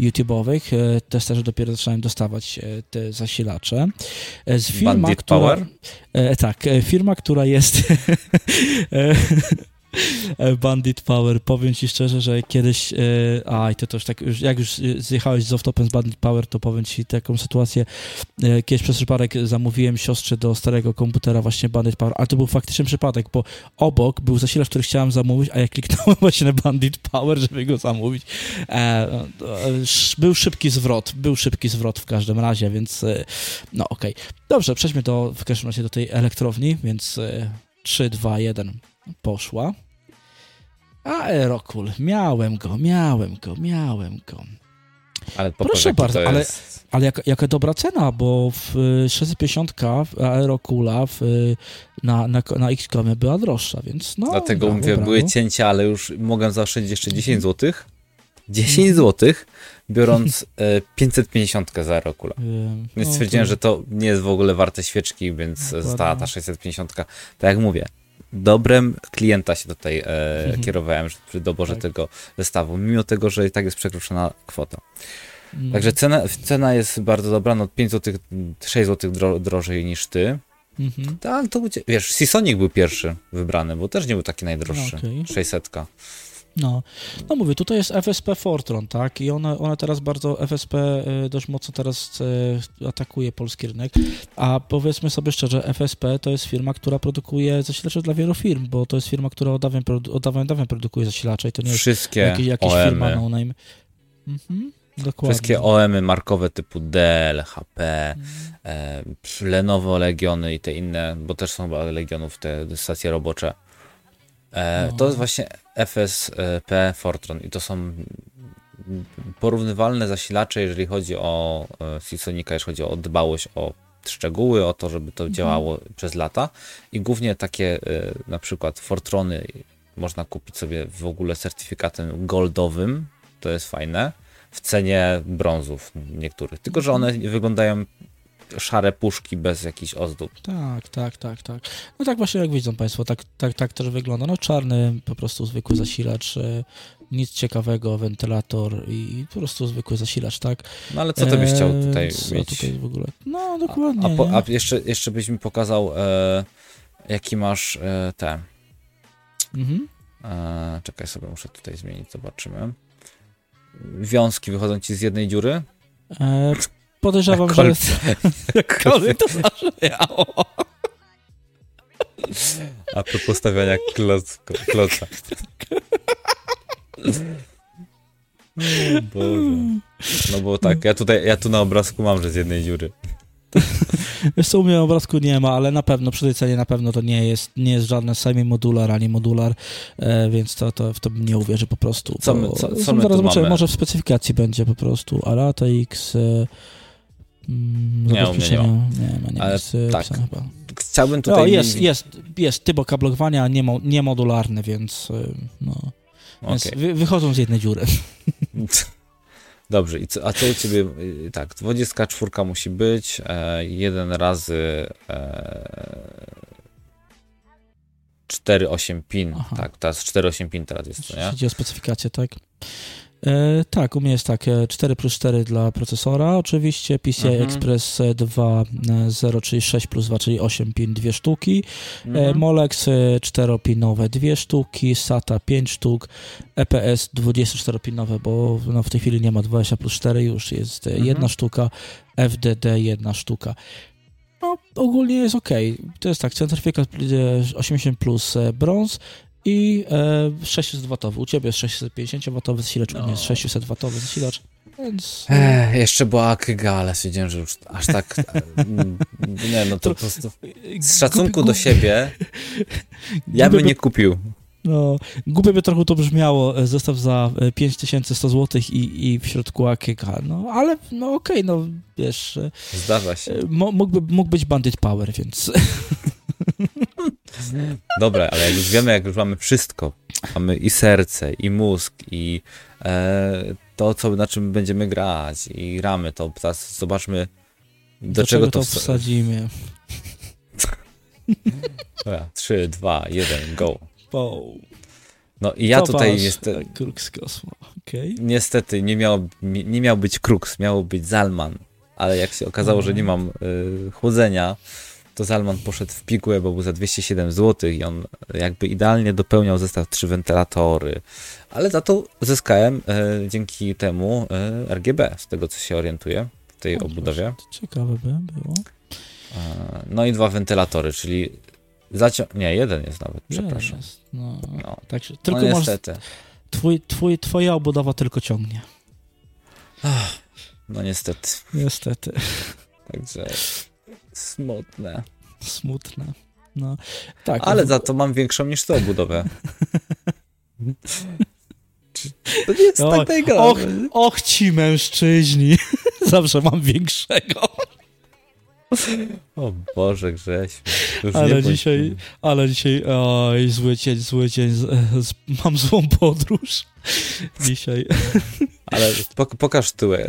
YouTube'owych. E, testerzy dopiero zaczynają dostawać e, te zasilacze. E, z firma, Bandit która, Power? E, tak, e, firma, która jest... e, Bandit Power, powiem ci szczerze, że kiedyś, yy, aj, to, to już tak, już, jak już zjechałeś z off-topem z Bandit Power, to powiem ci taką sytuację, yy, kiedyś przez przypadek zamówiłem siostrze do starego komputera właśnie Bandit Power, ale to był faktyczny przypadek, bo obok był zasilacz, który chciałem zamówić, a ja kliknąłem właśnie na Bandit Power, żeby go zamówić, e, e, był szybki zwrot, był szybki zwrot w każdym razie, więc e, no okej. Okay. Dobrze, przejdźmy do, w każdym razie do tej elektrowni, więc e, trzy, dwa, jeden... Poszła. A AeroCool. Miałem go, miałem go, miałem go. Ale proszę bardzo, ale, jest... ale jaka, jaka dobra cena, bo w sześćset pięćdziesiąt AeroCoola w, na, na, na X-Komie była droższa, więc no... Dlatego brawo, mówię, brawo. Były cięcia, ale już mogłem zaoszczędzić jeszcze dziesięć złotych. dziesięć złotych, biorąc pięćset pięćdziesiąt za AeroCoola. Więc stwierdziłem, że to nie jest w ogóle warte świeczki, więc została ta sześćset pięćdziesiąt. Tak jak mówię, dobrem klienta się tutaj e, mhm. kierowałem przy doborze tak. tego zestawu, mimo tego, że i tak jest przekroczona kwota. Mhm. Także cena, cena jest bardzo dobra, no pięć złotych, sześć złotych dro, drożej niż ty. Mhm. To, ale to, wiesz, Seasonic był pierwszy wybrany, bo też nie był taki najdroższy, okay. sześćset. No, no mówię, tutaj jest F S P Fortron, tak, i ona, ona teraz bardzo, F S P dość mocno teraz atakuje polski rynek, a powiedzmy sobie szczerze, F S P to jest firma, która produkuje zasilacze dla wielu firm, bo to jest firma, która od dawien, od dawien, dawien produkuje zasilacze i to nie jest wszystkie jakieś, jakieś firma no-name. Mhm, dokładnie. Wszystkie O M-y markowe typu Dell, H P, mhm. e, Lenovo, Legiony i te inne, bo też są chyba Legionów te stacje robocze. E, no. To jest właśnie F S P Fortron i to są porównywalne zasilacze, jeżeli chodzi o Seasonica, jeżeli chodzi o dbałość o szczegóły, o to, żeby to działało no. przez lata i głównie takie e, na przykład Fortrony można kupić sobie w ogóle certyfikatem goldowym, to jest fajne, w cenie brązów niektórych, tylko że one wyglądają szare puszki bez jakichś ozdób. Tak, tak, tak, tak. No tak właśnie jak widzą Państwo, tak, tak, tak też wygląda. No czarny, po prostu zwykły zasilacz, nic ciekawego, wentylator i po prostu zwykły zasilacz, tak? No ale co ty byś chciał tutaj e, mieć? Tutaj w ogóle? No dokładnie. A, a, po, a jeszcze, jeszcze byś mi pokazał, e, jaki masz e, te. Mhm. E, czekaj sobie, muszę tutaj zmienić, zobaczymy. Wiązki wychodzą ci z jednej dziury? E, Podejrzewam, że... Kolej to zażyjało. A to postawiania kloc, kloca. O Boże. No bo tak, ja tutaj, ja tu na obrazku mam, że z jednej dziury. Wiesz co, u mnie obrazku nie ma, ale na pewno przy tej cenie na pewno to nie jest, nie jest żadne semi modular ani modular, e, więc to, to w to nie uwierzę po prostu. Co my, co, co my zaraz zobaczymy, może w specyfikacji będzie po prostu, a R T X... E, Nie, u mnie nie ma. Nie ma, nie ma nic tak. Chyba. Chciałbym tutaj... No, jest, jest, jest typ okablowania nie, mo, nie modularny, więc, no, okay. Więc wy, wychodzą z jednej dziury. Dobrze, a co u ciebie? Tak, dwadzieścia cztery musi być, e, jeden razy e, cztery osiem pin. Aha. Tak, teraz cztery osiem pin teraz jest. To, nie? Chodzi o specyfikację, tak? E, tak, u mnie jest tak, cztery plus cztery dla procesora, oczywiście, P C I mhm. Express dwa zero, czyli sześć plus dwa, czyli osiem pin, dwie sztuki, mhm. e, Molex czteropinowe, dwie sztuki, SATA pięć sztuk, E P S dwudziestoczteropinowe, bo no, w tej chwili nie ma dwadzieścia plus cztery, już jest mhm. jedna sztuka, F D D jedna sztuka. No, ogólnie jest ok, to jest tak, certyfikat osiemdziesiąt plus brąz, i e, sześćset watów. U ciebie jest sześćset pięćdziesiąt watów zasilacz, no. U mnie jest sześćset watów zasilacz. Więc... Ech, jeszcze była A K I G E, ale stwierdziłem, że już aż tak... nie, no to po prostu... Z szacunku Gubi, do siebie ja bym nie kupił. No, głupio by trochę to brzmiało, zestaw za pięć tysięcy sto złotych i, i w środku A K G, no ale no okej, okay, no wiesz... Zdarza się. M- mógłby, mógł być Bandit Power, więc... Dobra, ale jak już wiemy, jak już mamy wszystko, mamy i serce, i mózg, i e, to, co, na czym będziemy grać, i ramy, to teraz zobaczmy, do, do czego, czego to wsad- wsadzimy. Dobra, trzy, dwa, jeden, go. No i ja co tutaj masz? Niestety... Kruks Kosmo, okej. Okay. Niestety nie miał, nie miał być Kruks, miał być Zalman, ale jak się okazało, że nie mam y, chłodzenia, to Zalman poszedł w pigułę, bo był za dwieście siedem złotych i on jakby idealnie dopełniał zestaw trzy wentylatory, ale za to zyskałem e, dzięki temu e, R G B, z tego co się orientuję w tej o, obudowie. To ciekawe by było. E, no i dwa wentylatory, czyli zacią- nie, jeden jest nawet, przepraszam. Jest, no. No. Tak, tylko no, niestety. Możesz, twój, twój, twoja obudowa tylko ciągnie. Ach, no niestety. Niestety. Także... Smutne. Smutne. No. Tak, ale za to mam większą niż tę budowę. To nie jest no, tak najgorsze. Och, och ci mężczyźni. Zawsze mam większego. O Boże, Grześ. Ale dzisiaj, ale dzisiaj, oj, zły dzień, zły dzień, mam złą podróż. Dzisiaj. Ale pok- pokaż tyłek.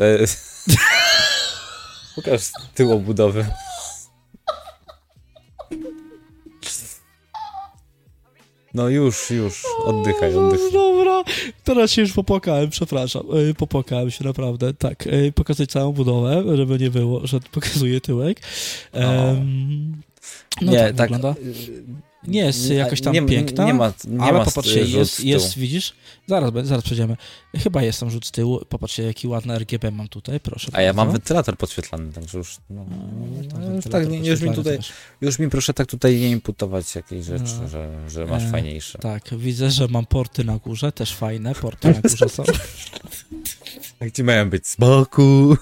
Pokaż tył obudowy. No już, już, oddychaj, oddychaj. Dobra, teraz się już popłakałem, przepraszam, popłakałem się naprawdę, tak, pokazuję całą budowę, żeby nie było, że pokazuję tyłek. Um, no nie, tak, tak wygląda. Nie jest jakaś tam nie, piękna, nie ma, nie ale ma popatrzcie, jest, jest, widzisz, zaraz, zaraz przejdziemy, chyba jest tam rzut z tyłu, popatrzcie, jaki ładny R G B mam tutaj, proszę. A bardzo. Ja mam wentylator podświetlany, także już, no, no, no, już tak, nie, już mi tutaj, też. Już mi proszę tak tutaj nie imputować jakiejś rzeczy, no. że, że masz e, fajniejsze. Tak, widzę, że mam porty na górze, też fajne, porty na górze są. A gdzie mają być z boku?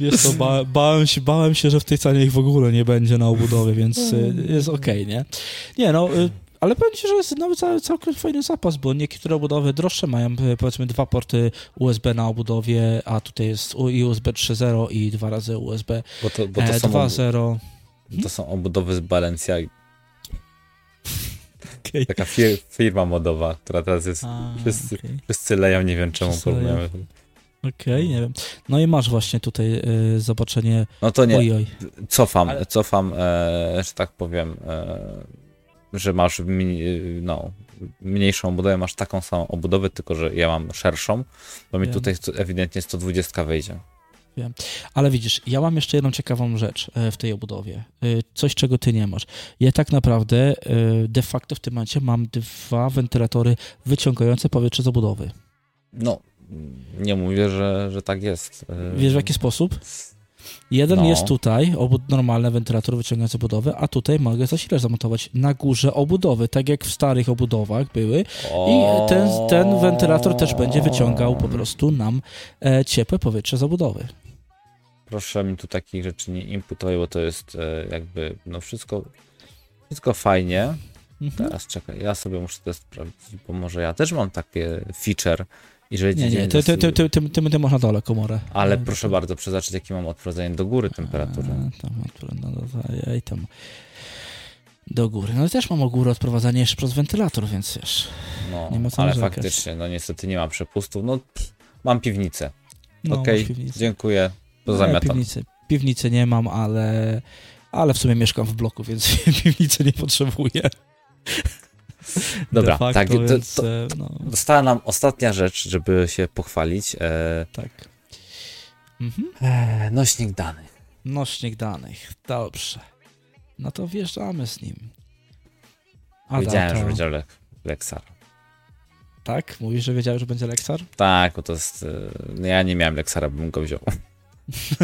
Wiesz co, ba- bałem, się, bałem się, że w tej cenie ich w ogóle nie będzie na obudowie, więc jest okej, okay, nie? Nie no, ale powiem ci, że jest nawet całkiem fajny zapas, bo niektóre obudowy droższe mają powiedzmy dwa porty U S B na obudowie, a tutaj jest U S B trzy zero i dwa razy U S B bo to, bo to e, dwa zero. Są, to są obudowy z Balenciagi. Okay. Taka fir- firma modowa, która teraz jest, a, wszyscy, okay. wszyscy leją, nie wiem czemu porównujemy. Okej, okay, nie wiem. No i masz właśnie tutaj y, zobaczenie... No to nie, oj, oj. cofam, ale... cofam, e, że tak powiem, e, że masz mni, no, mniejszą obudowę, masz taką samą obudowę, tylko że ja mam szerszą, bo wiem. Mi tutaj ewidentnie sto dwadzieścia wejdzie. Wiem, ale widzisz, ja mam jeszcze jedną ciekawą rzecz w tej obudowie, coś czego ty nie masz. Ja tak naprawdę de facto w tym momencie mam dwa wentylatory wyciągające powietrze z obudowy. No. Nie mówię, że, że tak jest. Wiesz w jaki sposób? Jeden no. jest tutaj, obud- normalny wentylator wyciągający obudowę, a tutaj mogę zasilacz zamontować na górze obudowy, tak jak w starych obudowach były. O... I ten, ten wentylator też będzie wyciągał po prostu nam e, ciepłe powietrze z obudowy. Proszę mi tu takich rzeczy nie imputować, bo to jest jakby no wszystko, wszystko fajnie. Mhm. Teraz czekaj, ja sobie muszę to sprawdzić, bo może ja też mam takie feature. Jeżeli nie, nie, ty, ty, ty, ty, ty, ty, ty masz na dole komorę. Ale proszę bardzo, przeznaczyć jakie mam odprowadzenie do góry temperatury. A, tam, no, ja i tam do góry. No też mam o górę odprowadzanie jeszcze przez wentylator, więc wiesz. No, nie ma co ale narzekać. Faktycznie, no niestety nie mam przepustów. No, pff, mam piwnicę. No, okej, okay, dziękuję, pozamiatam. Ja piwnicy, piwnicy nie mam, ale, ale w sumie mieszkam w bloku, więc piwnicy nie potrzebuję. Dobra, facto, tak, to, więc, to, to no. Została nam ostatnia rzecz, żeby się pochwalić. E, tak. Mhm. E, nośnik danych. Nośnik danych, dobrze. No to wjeżdżamy z nim. Ada, wiedziałem, to... że będzie le- Lexar. Tak? Mówisz, że wiedziałeś, że będzie Lexar? Tak, bo to jest... E, ja nie miałem Lexara, bym go wziął.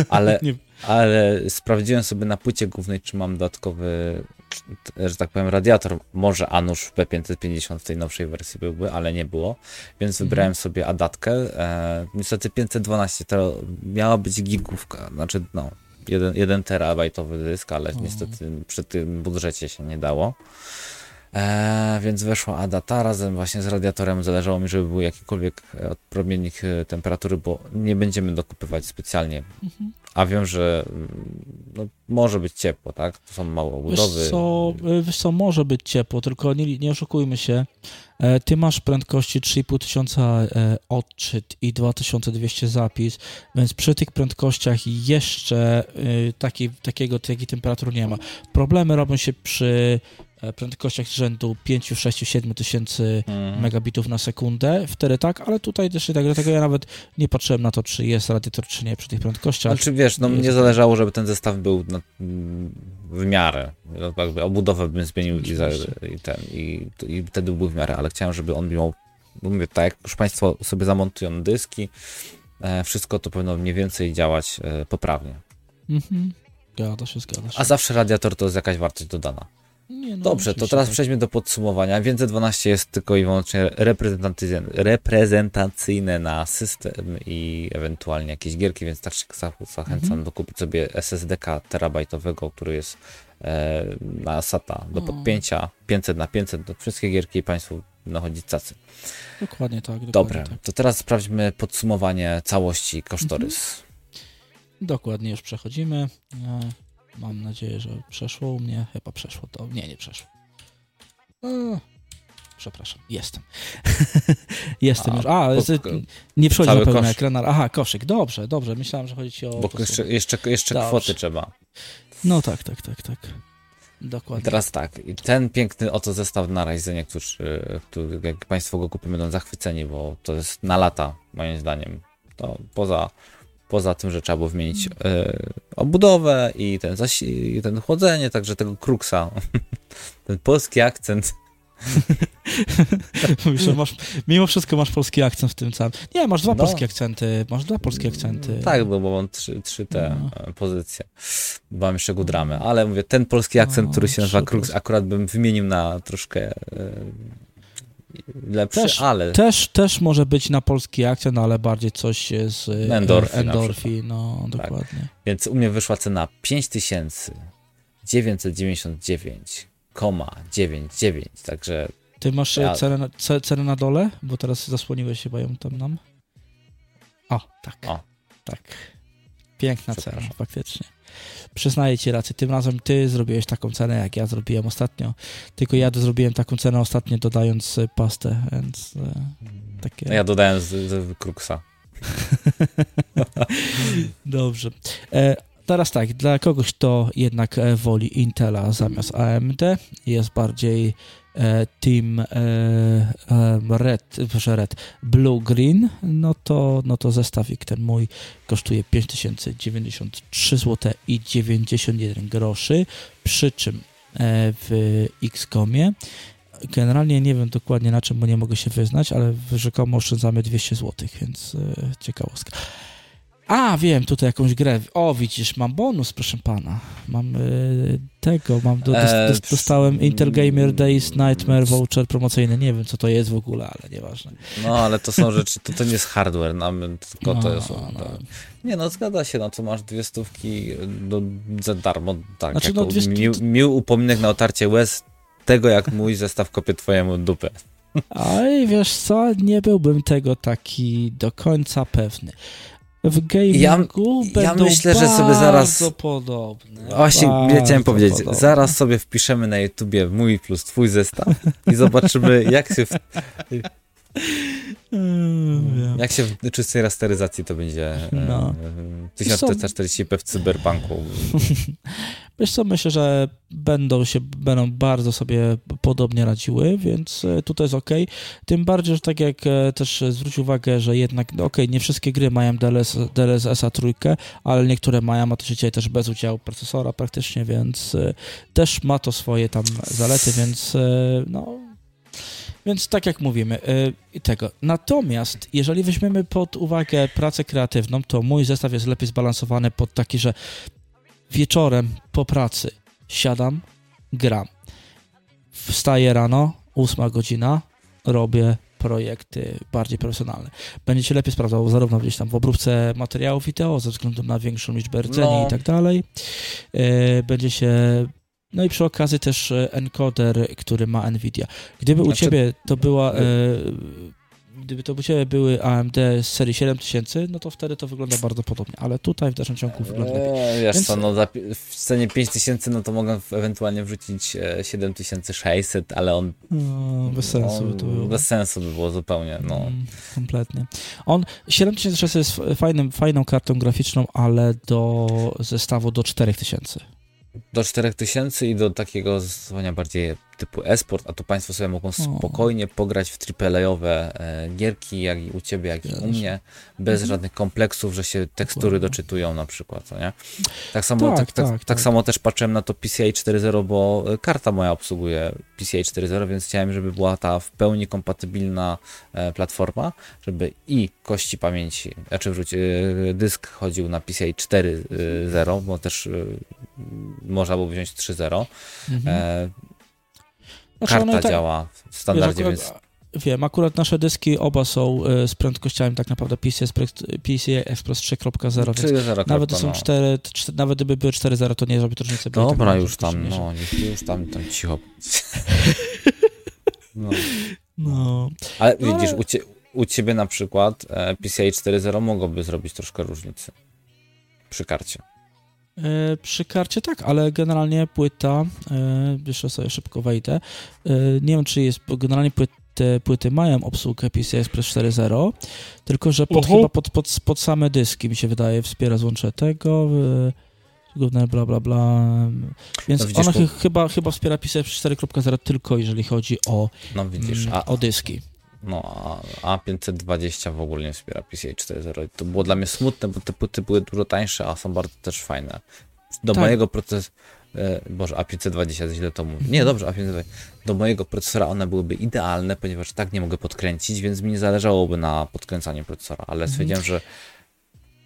Ale, ale sprawdziłem sobie na płycie głównej, czy mam dodatkowy, że tak powiem, radiator. Może Anusz P pięćset pięćdziesiąt w tej nowszej wersji byłby, ale nie było. Więc wybrałem sobie adatkę. E, niestety pięćset dwanaście to miała być gigówka, znaczy no jeden terabajtowy dysk, ale o. niestety przy tym budżecie się nie dało. E, więc weszła adata razem właśnie z radiatorem. Zależało mi, żeby był jakikolwiek odpromiennik temperatury, bo nie będziemy dokupywać specjalnie. Mhm. A wiem, że no, może być ciepło, tak? To są małe obudowy. Wiesz co, wiesz co, może być ciepło, tylko nie, nie oszukujmy się. Ty masz prędkości trzy i pół tysiąca odczyt i dwa tysiące dwieście zapis, więc przy tych prędkościach jeszcze taki, takiego, takiej temperatury nie ma. Problemy robią się przy prędkościach rzędu pięć, sześć, siedem tysięcy mm. megabitów na sekundę, wtedy tak, ale tutaj też i tak, dlatego ja nawet nie patrzyłem na to, czy jest radiator, czy nie przy tych prędkościach. Znaczy wiesz, no mnie zależało, żeby ten zestaw był na, w miarę, jakby obudowę bym zmienił i, za, i ten, i, i wtedy był w miarę, ale chciałem, żeby on miał, bo mówię, tak jak już Państwo sobie zamontują dyski, e, wszystko to powinno mniej więcej działać e, poprawnie. Mhm, zgadza się, zgadza się. A zawsze radiator to jest jakaś wartość dodana. Nie, no dobrze, to teraz tak. Przejdźmy do podsumowania. pięćset dwanaście jest tylko i wyłącznie reprezentacyjne na system i ewentualnie jakieś gierki, więc tak się zachęcam mhm. do kupić sobie S S D ka terabajtowego, który jest e, na SATA do o. podpięcia, pięćset na pięćset do wszystkie gierki i Państwu nachodzi cacy. Dokładnie tak. Dokładnie dobra, tak. To teraz sprawdźmy podsumowanie całości kosztorys. Mhm. Dokładnie, już przechodzimy. Mam nadzieję, że przeszło u mnie. Chyba przeszło to. Nie, nie przeszło. Eee, przepraszam, jestem. jestem a, już. A, po, nie przechodzi na pełny ekran. Aha, koszyk. Dobrze, dobrze. Myślałem, że chodzi ci o... Bo jeszcze, jeszcze, jeszcze kwoty trzeba. No tak, tak, tak, tak. Dokładnie. I teraz tak. I ten piękny oto zestaw na Ryzenie, który, który jak Państwo go kupią, będą zachwyceni, bo to jest na lata, moim zdaniem. To poza... Poza tym, że trzeba było wymienić e, obudowę i ten, zasi- i ten chłodzenie, także tego Kruksa. Ten polski akcent. Mówisz, że masz, mimo wszystko masz polski akcent w tym całym. Nie, masz dwa no. polskie akcenty. Masz dwa polskie akcenty. Tak, bo mam trzy, trzy te no. pozycje. Bo mam jeszcze gudramy. Ale mówię, ten polski akcent, no, który się nazywa Kruks, akurat bym wymienił na troszkę... E, lepszy, też, ale... też, też może być na polski akcent, ale bardziej coś z Endorfi, Endorfi no dokładnie. Tak. Więc u mnie wyszła cena pięć tysięcy dziewięćset dziewięćdziesiąt dziewięć dziewięćdziesiąt dziewięć, także... Ty masz ja... cenę, cenę na dole? Bo teraz zasłoniłeś chyba ją tam nam. O, tak. O. Tak. Piękna cena, faktycznie. Przyznaję ci rację, tym razem ty zrobiłeś taką cenę, jak ja zrobiłem ostatnio. Tylko ja zrobiłem taką cenę ostatnio, dodając pastę, więc takie... Ja dodałem z, z Kruksa. Dobrze. E, teraz tak, dla kogoś, kto jednak woli Intela zamiast A M D, jest bardziej e, team e, e, red, red, blue-green, no to, no to zestawik ten mój kosztuje pięć tysięcy dziewięćdziesiąt trzy złote i dziewięćdziesiąt jeden groszy, przy czym w X-Komie generalnie nie wiem dokładnie na czym, bo nie mogę się wyznać, ale rzekomo oszczędzamy dwieście złotych, więc ciekawostka. A, wiem, tutaj jakąś grę. O, widzisz, mam bonus, proszę pana. Mam y, tego, mam do, dos, dostałem Intel Gamer Days Nightmare voucher promocyjny. Nie wiem, co to jest w ogóle, ale nieważne. No, ale to są rzeczy, to, to nie jest hardware, no, tylko no, to jest... No. Tak. Nie, no zgadza się, no to masz dwie stówki no, za darmo, tak, znaczy, jako no, dwie... mił, mił upominek na otarcie łez tego, jak mój zestaw kopie twojemu dupę. Oj, wiesz co, nie byłbym tego taki do końca pewny. W gamingu ja, ja myślę, że sobie zaraz podobne. Właśnie, ja chciałem powiedzieć, podobne. Zaraz sobie wpiszemy na YouTubie mój plus twój zestaw i zobaczymy, jak się w, jak się w czystej rasteryzacji to będzie no. tysiąc czterysta czterdzieści p w cyberpunku. Wiesz co, myślę, że będą się, będą bardzo sobie podobnie radziły, więc tutaj jest okej. Okay. Tym bardziej, że tak jak też zwróć uwagę, że jednak, okej, okay, nie wszystkie gry mają D L S S a trójkę, ale niektóre mają, a to się dzieje też bez udziału procesora praktycznie, więc też ma to swoje tam zalety, więc no... Więc tak jak mówimy, yy, tego. Natomiast jeżeli weźmiemy pod uwagę pracę kreatywną, to mój zestaw jest lepiej zbalansowany pod taki, że wieczorem po pracy siadam, gram. Wstaję rano, ósma godzina, robię projekty bardziej profesjonalne. Będzie się lepiej sprawdzał zarówno gdzieś tam w obróbce materiałów wideo, ze względu na większą liczbę rdzeni no. i tak dalej. Yy, będzie się... No i przy okazji też encoder, który ma Nvidia. Gdyby znaczy, u ciebie to była, e, gdyby to u ciebie były A M D z serii siedem tysięcy, no to wtedy to wygląda bardzo podobnie, ale tutaj w dalszym ciągu wygląda lepiej. Eee, wiesz Więc... co, no za, w cenie pięć tysięcy, no to mogę ewentualnie wrzucić siedem tysięcy sześćset, ale on... No, bez sensu on, by to było. Bez sensu by było zupełnie, no. Mm, kompletnie. On, siedem tysięcy sześćset jest fajnym, fajną kartą graficzną, ale do zestawu do cztery tysiące. Do cztery tysięcy i do takiego zastosowania bardziej typu e-sport, a to państwo sobie mogą spokojnie pograć w triple A owe gierki, jak i u ciebie, jak i u mnie, bez żadnych kompleksów, że się tekstury doczytują na przykład, co nie? Tak samo, tak, tak, tak, tak, tak samo też patrzyłem na to P C I cztery zero, bo karta moja obsługuje P C I cztery zero, więc chciałem, żeby była ta w pełni kompatybilna platforma, żeby i kości pamięci, znaczy wrzuć, dysk chodził na P C I cztery zero, bo też można było wziąć trzy zero. Mhm. E, Karta znaczy tak, działa w standardzie, wiesz, akurat, więc... Wiem, akurat nasze dyski oba są y, z prędkościami tak naprawdę P C I Express trzy zero, więc zero, nawet to, są no. cztery, cztery, nawet gdyby były cztery zero, to nie zrobi różnicy. Dobra, tak już, tam, no, już, już tam, tam cicho. No. No. Ale no. widzisz, u, cie, u ciebie na przykład e, P C I cztery zero mogłoby zrobić troszkę różnicy przy karcie. Yy, przy karcie tak, ale generalnie płyta, yy, jeszcze sobie szybko wejdę, yy, nie wiem czy jest, bo generalnie płyty, płyty mają obsługę P C I Express cztery zero, tylko że pod, uh-huh. chyba pod, pod, pod same dyski mi się wydaje, wspiera złącze tego, yy, główne bla bla bla, więc no ona po... ch- chyba, chyba wspiera P C I Express cztery zero tylko jeżeli chodzi o, no widzisz, a... o dyski. No, a pięćset dwadzieścia w ogóle nie wspiera P C I cztery zero. To było dla mnie smutne, bo te płyty były dużo tańsze, a są bardzo też fajne. Do tak. mojego procesu... Boże, A pięćset dwadzieścia, źle to mówię. Nie, dobrze, A pięćset dwadzieścia. Do mojego procesora one byłyby idealne, ponieważ tak nie mogę podkręcić, więc mi nie zależałoby na podkręcaniu procesora, ale stwierdziłem, że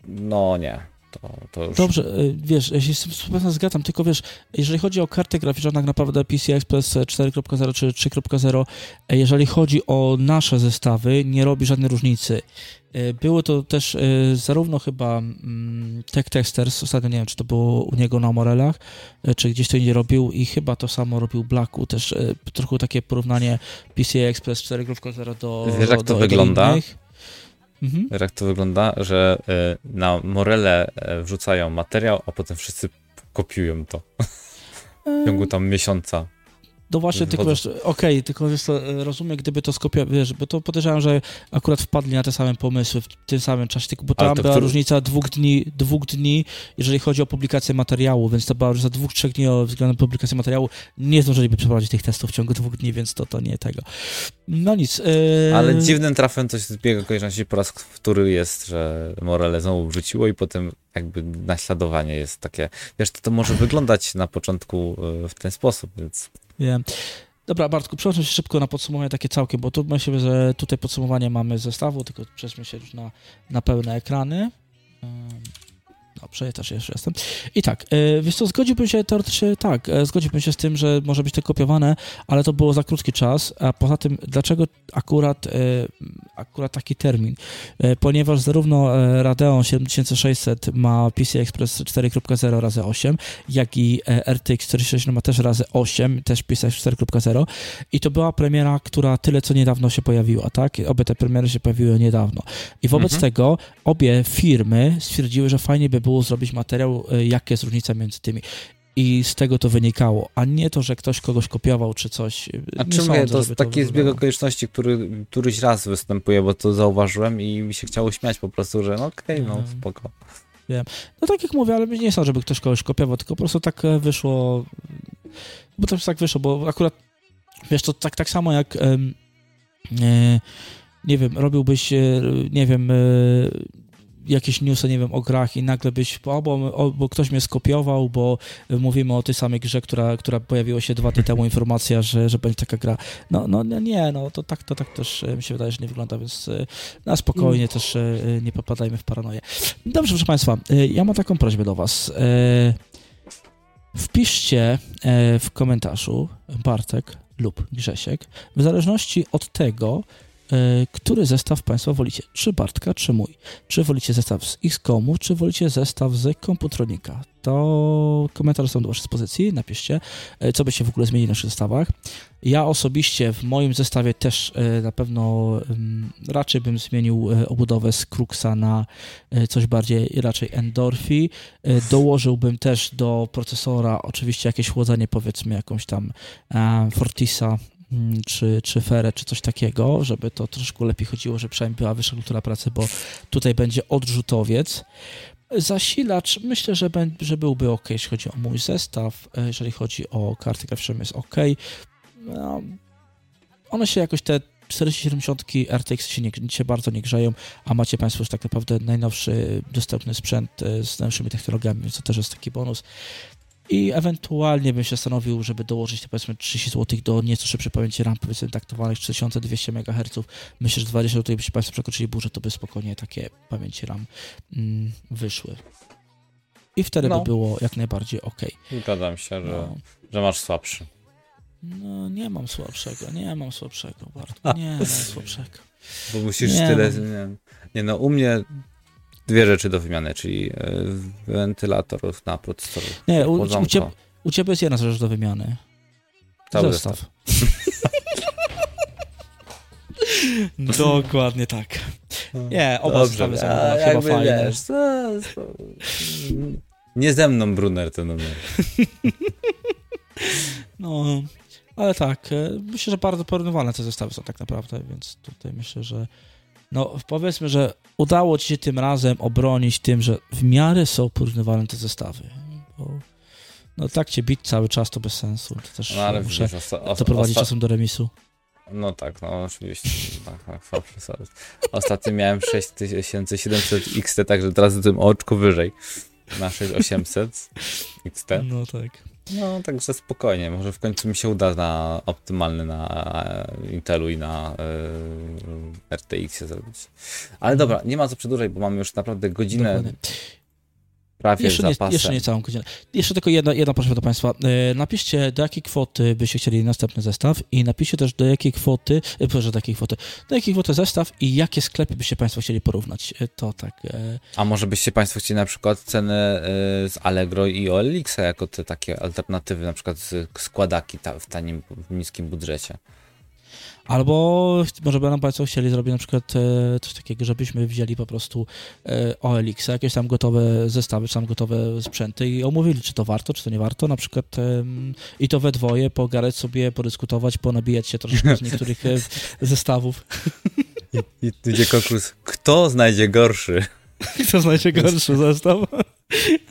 no nie. To, to już... Dobrze, wiesz, ja się z tym zgadzam, tylko wiesz, jeżeli chodzi o kartę graficzną, tak naprawdę P C I Express cztery zero czy trzy zero, jeżeli chodzi o nasze zestawy, nie robi żadnej różnicy. Było to też zarówno chyba Tech Testers, ostatnio nie wiem, czy to było u niego na Morelach, czy gdzieś to indziej robił i chyba to samo robił Blacku, też trochę takie porównanie P C I Express cztery zero do Wiesz, jak to do wygląda? Innych. Mhm. Jak to wygląda, że na Morele wrzucają materiał, a potem wszyscy kopiują to w ciągu tam miesiąca. No właśnie, tylko wiesz, okej, okay, tylko wiesz, rozumiem, gdyby to skopiować, wiesz, bo to podejrzewam, że akurat wpadli na te same pomysły w tym samym czasie, tylko bo tam była który... różnica dwóch dni, dwóch dni, jeżeli chodzi o publikację materiału, więc to była różnica dwóch, trzech dni względem publikacji materiału, nie zdążyliby przeprowadzić tych testów w ciągu dwóch dni, więc to, to nie tego. No nic. Yy... Ale dziwnym trafem to się zbiega okoliczności po raz który jest, że Morele znowu wrzuciło i potem jakby naśladowanie jest takie, wiesz, to, to może wyglądać na początku w ten sposób, więc... Wiem. Dobra, Bartku, przełączam się szybko na podsumowanie takie całkiem, bo tu myślę, że tutaj podsumowanie mamy zestawu, tylko przejdźmy się już na, na pełne ekrany. Dobrze, ja też jeszcze jestem. I tak, wiesz co, zgodziłbym się teoretycznie, tak, zgodziłbym się z tym, że może być to kopiowane, ale to było za krótki czas, a poza tym, dlaczego akurat, akurat taki termin? Ponieważ zarówno Radeon siedem tysięcy sześćset ma P C I Express cztery zero razy osiem, jak i R T X cztery tysiące sześćdziesiąt ma też razy osiem, też P C I cztery zero i to była premiera, która tyle co niedawno się pojawiła, tak? Obie te premiery się pojawiły niedawno. I wobec mhm. tego obie firmy stwierdziły, że fajnie by było zrobić materiał, jaka jest różnica między tymi. I z tego to wynikało, a nie to, że ktoś kogoś kopiował, czy coś. A nie czym sądzę, nie, to jest taki to zbieg okoliczności, który któryś raz występuje, bo to zauważyłem i mi się chciało śmiać po prostu, że no okej, okay, no spoko. Wiem. No tak jak mówię, ale nie sądzę, żeby ktoś kogoś kopiował, tylko po prostu tak wyszło, bo też tak wyszło, bo akurat, wiesz, to tak, tak samo jak em, e, nie wiem, robiłbyś, nie wiem, e, jakieś newsy, nie wiem, o grach i nagle byś, o, bo, o, bo ktoś mnie skopiował, bo mówimy o tej samej grze, która, która pojawiła się dwa dni temu, informacja, że, że będzie taka gra. No, no nie, no to tak, to tak też mi się wydaje, że nie wygląda, więc na spokojnie też nie popadajmy w paranoję. Dobrze, proszę Państwa, ja mam taką prośbę do Was. Wpiszcie w komentarzu Bartek lub Grzesiek, w zależności od tego, który zestaw Państwo wolicie? Czy Bartka, czy mój? Czy wolicie zestaw z X-Komu, czy wolicie zestaw z Komputronika? To komentarze są do Waszej dyspozycji, napiszcie, co by się w ogóle zmieniło w naszych zestawach. Ja osobiście w moim zestawie też na pewno raczej bym zmienił obudowę z Kruksa na coś bardziej raczej Endorfi. Dołożyłbym też do procesora oczywiście jakieś chłodzenie, powiedzmy jakąś tam Fortisa, czy, czy Ferę, czy coś takiego, żeby to troszkę lepiej chodziło, że przynajmniej była wyższa kultura pracy, bo tutaj będzie odrzutowiec. Zasilacz, myślę, że, be, że byłby ok, jeśli chodzi o mój zestaw, jeżeli chodzi o karty graficzne, jest ok. No, one się jakoś, te cztery tysiące siedemdziesiąt R T X się, nie, się bardzo nie grzeją, a macie Państwo już tak naprawdę najnowszy dostępny sprzęt z najnowszymi technologiami, więc to też jest taki bonus. I ewentualnie bym się zastanowił, żeby dołożyć te powiedzmy trzydzieści złotych do nieco szybszej pamięci RAM, powiedzmy taktowanych trzy tysiące dwieście megaherców. Myślę, że dwadzieścia tutaj byście Państwo przekroczyli budżet, to by spokojnie takie pamięci RAM mm, wyszły. I wtedy no. by było jak najbardziej ok. Zgadzam się, że, no. że masz słabszy. No nie mam słabszego, nie mam słabszego, Bartku, nie mam słabszego. Bo musisz nie tyle... Nie, nie no, u mnie... Dwie rzeczy do wymiany, czyli wentylatorów na procesorów. Nie, u, u, ciebie, u ciebie jest jedna rzecz do wymiany. Cały zestaw. Dokładnie tak. Nie, oba zestawy są a, chyba fajne. Wiesz, to, to... Nie ze mną, Brunner, ten numer. No, ale tak, myślę, że bardzo porównywalne te zestawy są tak naprawdę, więc tutaj myślę, że no powiedzmy, że udało Ci się tym razem obronić tym, że w miarę są porównywalne te zestawy. Bo no tak Cię bić cały czas to bez sensu. To też no, ale muszę widzisz, osta- osta- doprowadzić osta- czasem do remisu. No tak, no oczywiście. Tak, tak, ostatnio miałem sześć tysięcy siedemset X T, także teraz w tym oczku wyżej. Na sześć tysięcy osiemset X T. No tak. No także spokojnie, może w końcu mi się uda na optymalny na Intelu i na y, R T X-ie zrobić. Ale dobra, nie ma co przedłużać, bo mamy już naprawdę godzinę. Dokładnie. Prawie jeszcze za nie, pasem. Jeszcze nie całą godzinę. Jeszcze tylko jedna, jedna prośba do Państwa. Napiszcie, do jakiej kwoty byście chcieli następny zestaw i napiszcie też, do jakiej kwoty, proszę, do jakiej kwoty, do jakiej kwoty zestaw i jakie sklepy byście Państwo chcieli porównać. To tak. A może byście Państwo chcieli na przykład ceny z Allegro i O L X-a jako te takie alternatywy, na przykład składaki w tanim, w niskim budżecie. Albo może będą Państwo chcieli zrobić na przykład coś takiego, żebyśmy wzięli po prostu O L X, jakieś tam gotowe zestawy, czy tam gotowe sprzęty i omówili, czy to warto, czy to nie warto, na przykład i to we dwoje, pogadać sobie, podyskutować, ponabijać się troszkę z niektórych zestawów. I tu idzie konkurs, kto znajdzie gorszy? Kto znajdzie gorszy zestaw?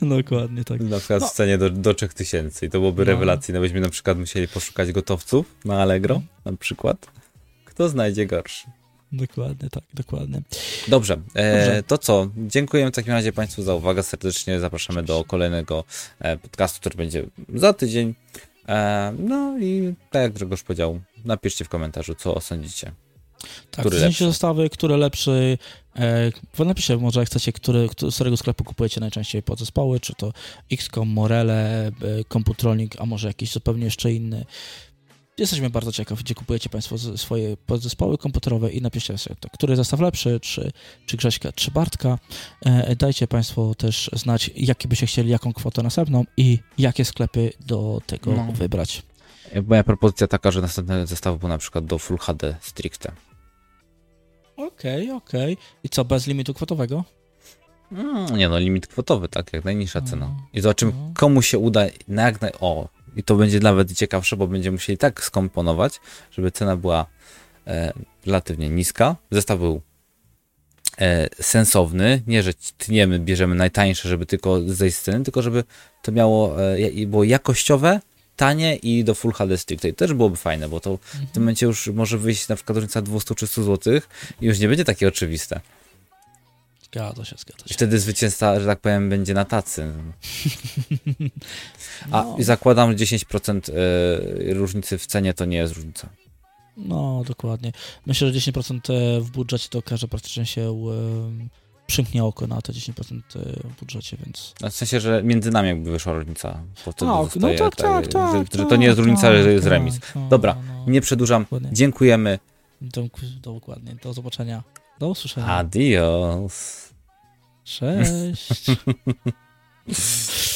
Dokładnie tak. Na przykład no. w cenie do, do trzy tysiące i to byłoby no. rewelacyjne, byśmy na przykład musieli poszukać gotowców na Allegro, na przykład. Kto znajdzie gorszy? Dokładnie tak, dokładnie. Dobrze, e, Dobrze. To co? Dziękuję w takim razie Państwu za uwagę, serdecznie zapraszamy do kolejnego podcastu, który będzie za tydzień. E, no i tak jak Grzegorz powiedział, napiszcie w komentarzu, co sądzicie. Tak, zdjęcie zestawy, które lepszy. E, napiszcie może, jak chcecie, który, który, z którego sklepu kupujecie najczęściej podzespoły, czy to X-Kom, Morele, e, Komputronik, a może jakiś zupełnie jeszcze inny. Jesteśmy bardzo ciekawi, gdzie kupujecie Państwo swoje podzespoły komputerowe i napiszcie sobie, to, który zestaw lepszy, czy, czy Grześka, czy Bartka. E, dajcie Państwo też znać, jakie byście chcieli, jaką kwotę następną i jakie sklepy do tego no. wybrać. Moja propozycja taka, że następne zestawy były na przykład do Full H D stricte. Okej, okay, okej. Okay. I co, bez limitu kwotowego? No, nie no, limit kwotowy, tak, jak najniższa no. cena. I zobaczymy, no. komu się uda, na jak naj... O, i to będzie nawet ciekawsze, bo będziemy musieli tak skomponować, żeby cena była e, relatywnie niska. Zestaw był e, sensowny, nie, że tniemy, bierzemy najtańsze, żeby tylko zejść z ceny, tylko żeby to miało, e, było jakościowe, tanie i do Full H D stricte. I też byłoby fajne, bo to mhm. w tym momencie już może wyjść na przykład różnica dwieście trzysta złotych i już nie będzie takie oczywiste. Zgadza się, zgadza się. I wtedy zwycięzca, że tak powiem, będzie na tacy. A no. zakładam, że dziesięć procent różnicy w cenie to nie jest różnica. No, dokładnie. Myślę, że dziesięć procent w budżecie to każdy praktycznie się przymknie oko na te dziesięć procent w budżecie, więc... W sensie, że między nami jakby wyszła różnica. No, no tak, tak, że, tak. Że, że to tak, nie jest różnica, tak, że jest remis. Tak, tak, dobra, no, no. nie przedłużam. Dokładnie. Dziękujemy. Dokładnie. Do zobaczenia. Do usłyszenia. Adios. Cześć.